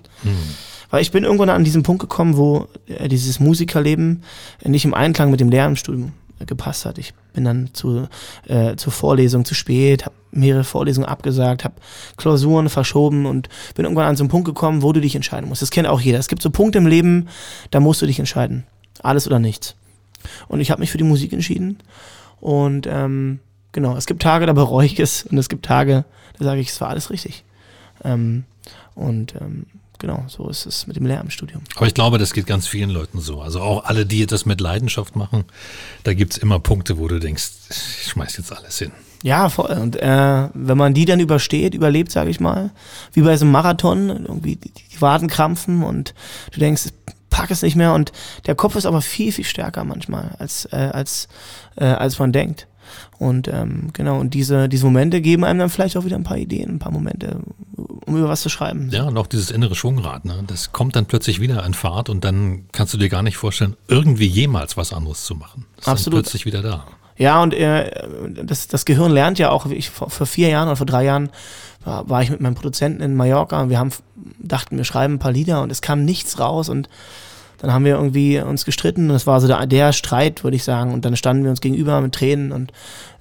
Weil ich bin irgendwann an diesen Punkt gekommen, wo dieses Musikerleben nicht im Einklang mit dem Lehramtsstudium gepasst hat. Ich bin dann zur Vorlesung zu spät, habe mehrere Vorlesungen abgesagt, habe Klausuren verschoben und bin irgendwann an so einen Punkt gekommen, wo du dich entscheiden musst. Das kennt auch jeder. Es gibt so Punkte im Leben, da musst du dich entscheiden. Alles oder nichts. Und ich habe mich für die Musik entschieden. Und genau, es gibt Tage, da bereue ich es und es gibt Tage, da sage ich, es war alles richtig. Genau, so ist es mit dem Lehramtsstudium. Aber ich glaube, das geht ganz vielen Leuten so. Also auch alle, die das mit Leidenschaft machen, da gibt es immer Punkte, wo du denkst, ich schmeiß jetzt alles hin. Ja, voll. Und wenn man die dann überlebt, sage ich mal, wie bei so einem Marathon, irgendwie die Waden krampfen und du denkst, pack es nicht mehr und der Kopf ist aber viel, viel stärker manchmal, als man denkt. Und genau, und diese Momente geben einem dann vielleicht auch wieder ein paar Ideen, ein paar Momente, um über was zu schreiben. Ja, und auch dieses innere Schwungrad, ne? Das kommt dann plötzlich wieder an Fahrt und dann kannst du dir gar nicht vorstellen, irgendwie jemals was anderes zu machen. Das ist absolut. Dann plötzlich wieder da. Ja, und das Gehirn lernt ja auch, vor 4 Jahren oder vor 3 Jahren war ich mit meinem Produzenten in Mallorca und wir dachten, wir schreiben ein paar Lieder und es kam nichts raus und dann haben wir irgendwie uns gestritten und das war so der Streit, würde ich sagen. Und dann standen wir uns gegenüber mit Tränen und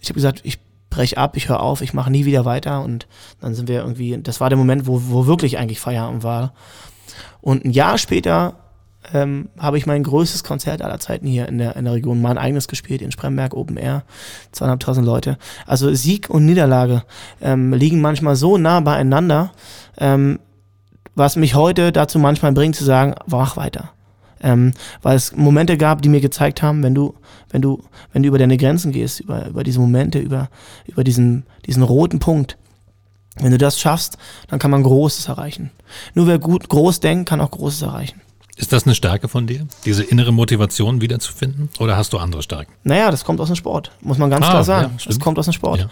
ich habe gesagt, ich brech ab, ich höre auf, ich mache nie wieder weiter. Und dann sind wir irgendwie, das war der Moment, wo wirklich eigentlich Feierabend war. Und ein Jahr später habe ich mein größtes Konzert aller Zeiten hier in der Region, mein eigenes gespielt, in Spremberg Open Air, 2.500 Leute. Also Sieg und Niederlage liegen manchmal so nah beieinander, was mich heute dazu manchmal bringt zu sagen, mach weiter. Weil es Momente gab, die mir gezeigt haben, wenn du über deine Grenzen gehst, über diese Momente, über diesen roten Punkt, wenn du das schaffst, dann kann man Großes erreichen. Nur wer gut groß denkt, kann auch Großes erreichen. Ist das eine Stärke von dir, diese innere Motivation wiederzufinden? Oder hast du andere Stärken? Naja, das kommt aus dem Sport, muss man ganz klar sagen. Ja, das kommt aus dem Sport.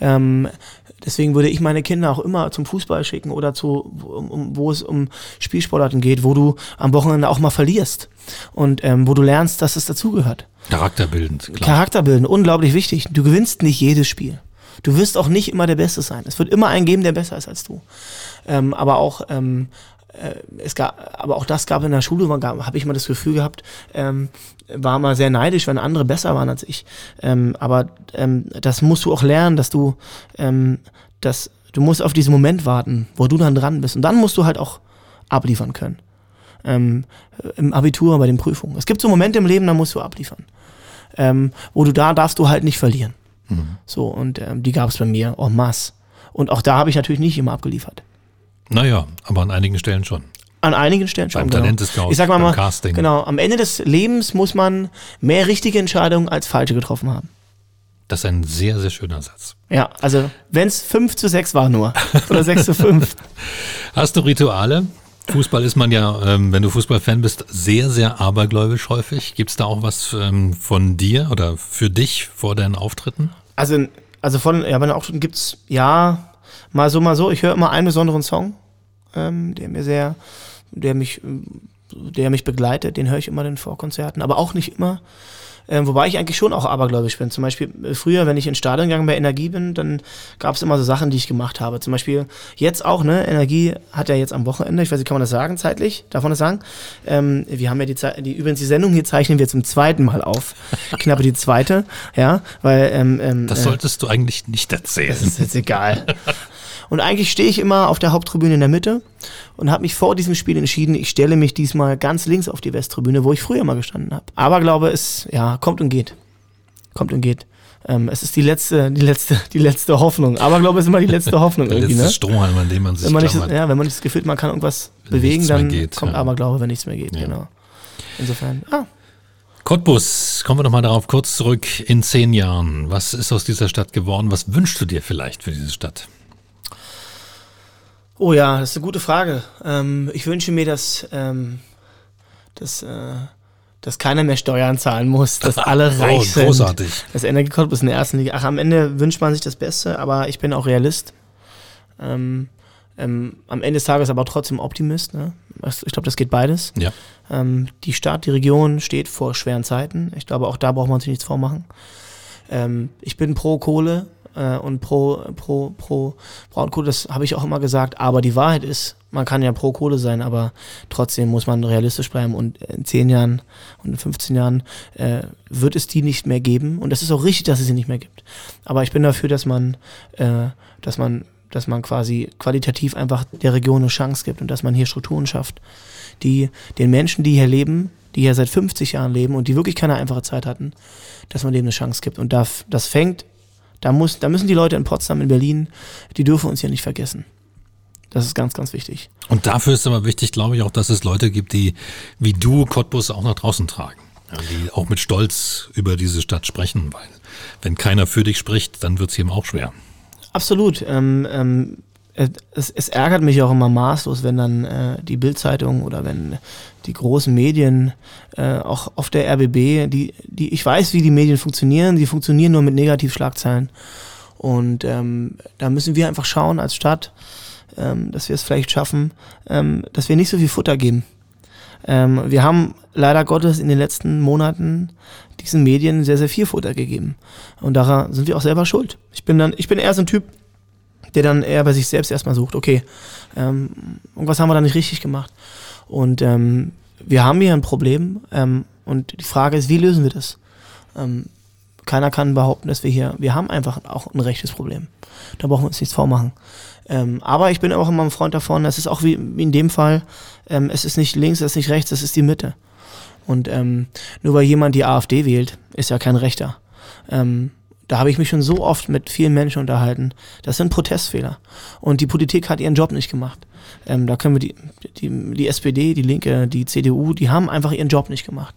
Ja. Deswegen würde ich meine Kinder auch immer zum Fußball schicken oder wo es um Spielsportarten geht, wo du am Wochenende auch mal verlierst und wo du lernst, dass es dazugehört. Charakterbildend, klar. Charakterbildend, unglaublich wichtig. Du gewinnst nicht jedes Spiel. Du wirst auch nicht immer der Beste sein. Es wird immer einen geben, der besser ist als du. Aber auch das gab in der Schule, habe ich mal das Gefühl gehabt, war mal sehr neidisch, wenn andere besser waren als ich. Aber das musst du auch lernen, dass du musst auf diesen Moment warten, wo du dann dran bist. Und dann musst du halt auch abliefern können. Im Abitur, bei den Prüfungen. Es gibt so Momente im Leben, da musst du abliefern. Wo du darfst du halt nicht verlieren. So, und die gab es bei mir en masse. Und auch da habe ich natürlich nicht immer abgeliefert. Naja, aber an einigen Stellen schon. An einigen Stellen schon, genau. Ich sag mal, Casting. Genau, am Ende des Lebens muss man mehr richtige Entscheidungen als falsche getroffen haben. Das ist ein sehr, sehr schöner Satz. Ja, also wenn es 5-6 war nur oder 6-5. Hast du Rituale? Fußball ist man ja, wenn du Fußballfan bist, sehr, sehr abergläubisch häufig. Gibt es da auch was von dir oder für dich vor deinen Auftritten? Also von ja, bei den Auftritten gibt es ja mal so, mal so. Ich höre immer einen besonderen Song, der mich begleitet. Den höre ich immer vor Konzerten, aber auch nicht immer. Wobei ich eigentlich schon auch abergläubisch bin. Zum Beispiel früher, wenn ich ins Stadion gegangen bei Energie bin, dann gab es immer so Sachen, die ich gemacht habe. Zum Beispiel jetzt auch, ne, Energie hat ja jetzt am Wochenende, ich weiß nicht, kann man das sagen zeitlich? Darf man das sagen? Wir haben ja übrigens die Sendung hier zeichnen wir zum zweiten Mal auf. Knappe die zweite, ja, weil... das solltest du eigentlich nicht erzählen. Das ist jetzt egal. Und eigentlich stehe ich immer auf der Haupttribüne in der Mitte und habe mich vor diesem Spiel entschieden, ich stelle mich diesmal ganz links auf die Westtribüne, wo ich früher mal gestanden habe. Aber glaube es, ja, kommt und geht. Kommt und geht. Es ist die letzte Hoffnung. Aber glaube es ist immer die letzte Hoffnung irgendwie, ne? Der letzte Strohhalm, an dem man sich klammert. Ja, wenn man nicht das Gefühl hat, man kann irgendwas bewegen, dann kommt Aberglaube, wenn nichts mehr geht, genau. Insofern, Cottbus, kommen wir doch mal darauf kurz zurück. In 10 Jahren, was ist aus dieser Stadt geworden? Was wünschst du dir vielleicht für diese Stadt? Oh ja, das ist eine gute Frage. Ich wünsche mir, dass keiner mehr Steuern zahlen muss, dass alle reich sind. Großartig. Das Energie Cottbus in der ersten Liga. Ach, am Ende wünscht man sich das Beste, aber ich bin auch Realist. Am Ende des Tages aber trotzdem Optimist. Ne? Ich glaube, das geht beides. Ja. Die Stadt, die Region steht vor schweren Zeiten. Ich glaube, auch da braucht man sich nichts vormachen. Ich bin pro Kohle. Und pro Braunkohle, das habe ich auch immer gesagt, aber die Wahrheit ist, man kann ja pro Kohle sein, aber trotzdem muss man realistisch bleiben und in 10 Jahren und in 15 Jahren wird es die nicht mehr geben und das ist auch richtig, dass es sie nicht mehr gibt. Aber ich bin dafür, dass man quasi qualitativ einfach der Region eine Chance gibt und dass man hier Strukturen schafft, die den Menschen, die hier leben, die hier seit 50 Jahren leben und die wirklich keine einfache Zeit hatten, dass man denen eine Chance gibt und das fängt da müssen die Leute in Potsdam, in Berlin, die dürfen uns ja nicht vergessen. Das ist ganz, ganz wichtig. Und dafür ist aber wichtig, glaube ich, auch, dass es Leute gibt, die wie du Cottbus auch nach draußen tragen. Ja, die auch mit Stolz über diese Stadt sprechen, weil wenn keiner für dich spricht, dann wird es ihm auch schwer. Absolut. Es ärgert mich auch immer maßlos, wenn dann die Bild-Zeitung oder wenn die großen Medien, auch oft der RBB, die ich weiß, wie die Medien funktionieren, die funktionieren nur mit Negativschlagzeilen. Und da müssen wir einfach schauen als Stadt, dass wir es vielleicht schaffen, dass wir nicht so viel Futter geben. Wir haben leider Gottes in den letzten Monaten diesen Medien sehr, sehr viel Futter gegeben. Und daran sind wir auch selber schuld. Ich bin eher so ein Typ, der dann eher bei sich selbst erstmal sucht, okay, irgendwas haben wir da nicht richtig gemacht. Und wir haben hier ein Problem und die Frage ist, wie lösen wir das? Keiner kann behaupten, dass wir haben einfach auch ein rechtes Problem. Da brauchen wir uns nichts vormachen. Aber ich bin auch immer ein Freund davon, das ist auch wie in dem Fall, es ist nicht links, es ist nicht rechts, es ist die Mitte. Und nur weil jemand die AfD wählt, ist ja kein Rechter. Da habe ich mich schon so oft mit vielen Menschen unterhalten. Das sind Protestfehler. Und die Politik hat ihren Job nicht gemacht. Da können wir die SPD, die Linke, die CDU, die haben einfach ihren Job nicht gemacht.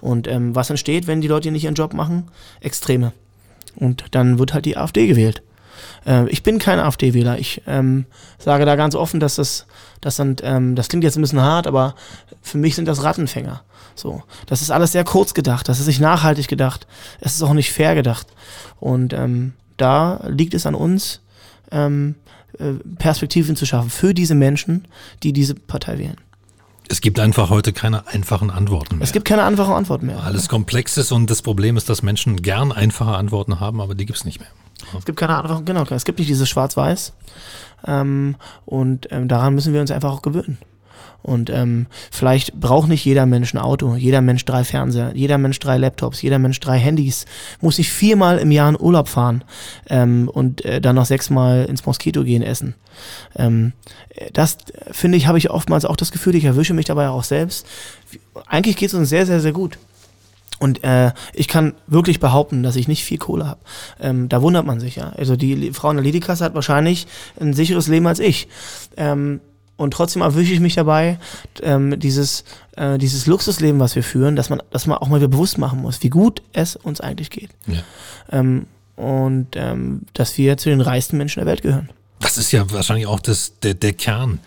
Und was entsteht, wenn die Leute nicht ihren Job machen? Extreme. Und dann wird halt die AfD gewählt. Ich bin kein AfD-Wähler. Ich sage da ganz offen, dass das klingt jetzt ein bisschen hart, aber für mich sind das Rattenfänger. So, das ist alles sehr kurz gedacht, das ist nicht nachhaltig gedacht, es ist auch nicht fair gedacht. Und da liegt es an uns, Perspektiven zu schaffen für diese Menschen, die diese Partei wählen. Es gibt einfach heute keine einfachen Antworten mehr. Es gibt keine einfachen Antworten mehr. Alles komplex ist und das Problem ist, dass Menschen gern einfache Antworten haben, aber die gibt es nicht mehr. Es gibt keine Antworten, genau, es gibt nicht dieses Schwarz-Weiß und daran müssen wir uns einfach auch gewöhnen. Und vielleicht braucht nicht jeder Mensch ein Auto, jeder Mensch 3 Fernseher, jeder Mensch 3 Laptops, jeder Mensch 3 Handys, muss nicht 4-mal im Jahr in Urlaub fahren und dann noch 6-mal ins Moskito gehen essen. Das, finde ich, habe ich oftmals auch das Gefühl, ich erwische mich dabei auch selbst. Eigentlich geht es uns sehr, sehr, sehr gut. Und ich kann wirklich behaupten, dass ich nicht viel Kohle habe. Da wundert man sich ja. Also die Frau in der Lidikasse hat wahrscheinlich ein sicheres Leben als ich. Und trotzdem erwische ich mich dabei, dieses Luxusleben, was wir führen, dass man auch mal wieder bewusst machen muss, wie gut es uns eigentlich geht. Ja. Dass wir zu den reichsten Menschen der Welt gehören. Das ist ja wahrscheinlich auch der Kern.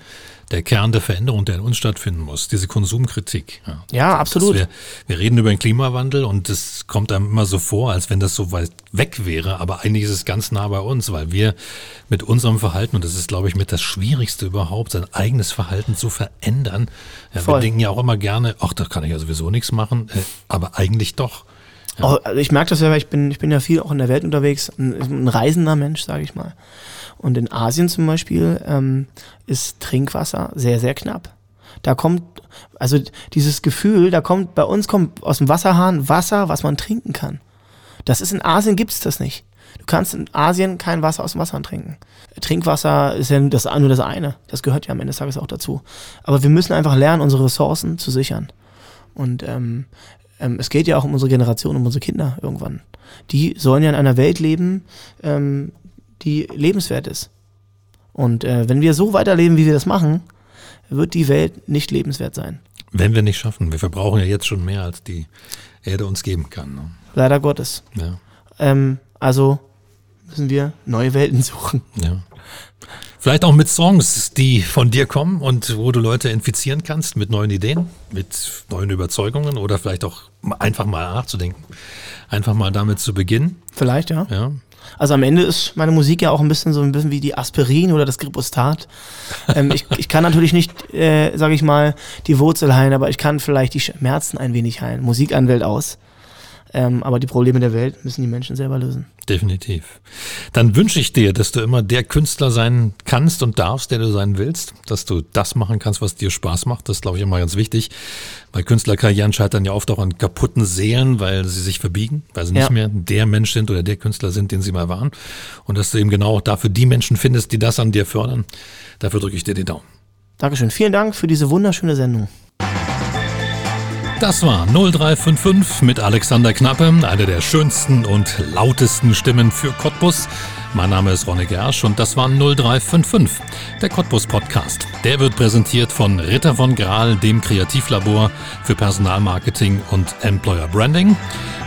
Der Kern der Veränderung, der in uns stattfinden muss, diese Konsumkritik. Ja, absolut. Wir reden über den Klimawandel und es kommt einem immer so vor, als wenn das so weit weg wäre, aber eigentlich ist es ganz nah bei uns, weil wir mit unserem Verhalten, und das ist, glaube ich, mit das Schwierigste überhaupt, sein eigenes Verhalten zu verändern. Ja, wir denken ja auch immer gerne, ach, da kann ich ja sowieso nichts machen, aber eigentlich doch. Ja. Auch, also ich merke das ja, weil ich bin ja viel auch in der Welt unterwegs, ein reisender Mensch, sage ich mal. Und in Asien zum Beispiel ist Trinkwasser sehr, sehr knapp. Da kommt, also dieses Gefühl, bei uns kommt aus dem Wasserhahn Wasser, was man trinken kann. Das ist in Asien, gibt's das nicht. Du kannst in Asien kein Wasser aus dem Wasserhahn trinken. Trinkwasser ist ja nur das eine. Das gehört ja am Ende des Tages auch dazu. Aber wir müssen einfach lernen, unsere Ressourcen zu sichern. Und es geht ja auch um unsere Generation, um unsere Kinder irgendwann. Die sollen ja in einer Welt leben, die lebenswert ist. Und wenn wir so weiterleben, wie wir das machen, wird die Welt nicht lebenswert sein. Wenn wir nicht schaffen. Wir verbrauchen ja jetzt schon mehr, als die Erde uns geben kann. Ne? Leider Gottes. Ja. Also müssen wir neue Welten suchen. Ja. Vielleicht auch mit Songs, die von dir kommen und wo du Leute infizieren kannst mit neuen Ideen, mit neuen Überzeugungen oder vielleicht auch einfach mal nachzudenken. Einfach mal damit zu beginnen. Vielleicht, ja. Also am Ende ist meine Musik ja auch ein bisschen wie die Aspirin oder das Gripostat. Ich kann natürlich nicht, sage ich mal, die Wurzel heilen, aber ich kann vielleicht die Schmerzen ein wenig heilen. Musik an Welt aus. Aber die Probleme der Welt müssen die Menschen selber lösen. Definitiv. Dann wünsche ich dir, dass du immer der Künstler sein kannst und darfst, der du sein willst. Dass du das machen kannst, was dir Spaß macht. Das ist, glaube ich, immer ganz wichtig. Weil Künstlerkarrieren scheitern ja oft auch an kaputten Seelen, weil sie sich verbiegen, weil sie nicht mehr der Mensch sind oder der Künstler sind, den sie mal waren. Und dass du eben genau auch dafür die Menschen findest, die das an dir fördern. Dafür drücke ich dir den Daumen. Dankeschön. Vielen Dank für diese wunderschöne Sendung. Das war 0355 mit Alexander Knappe, eine der schönsten und lautesten Stimmen für Cottbus. Mein Name ist Ronny Gersch und das war 0355, der Cottbus-Podcast. Der wird präsentiert von Ritter von Gral, dem Kreativlabor für Personalmarketing und Employer Branding.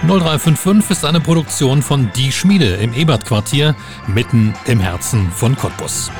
0355 ist eine Produktion von Die Schmiede im Ebert-Quartier, mitten im Herzen von Cottbus.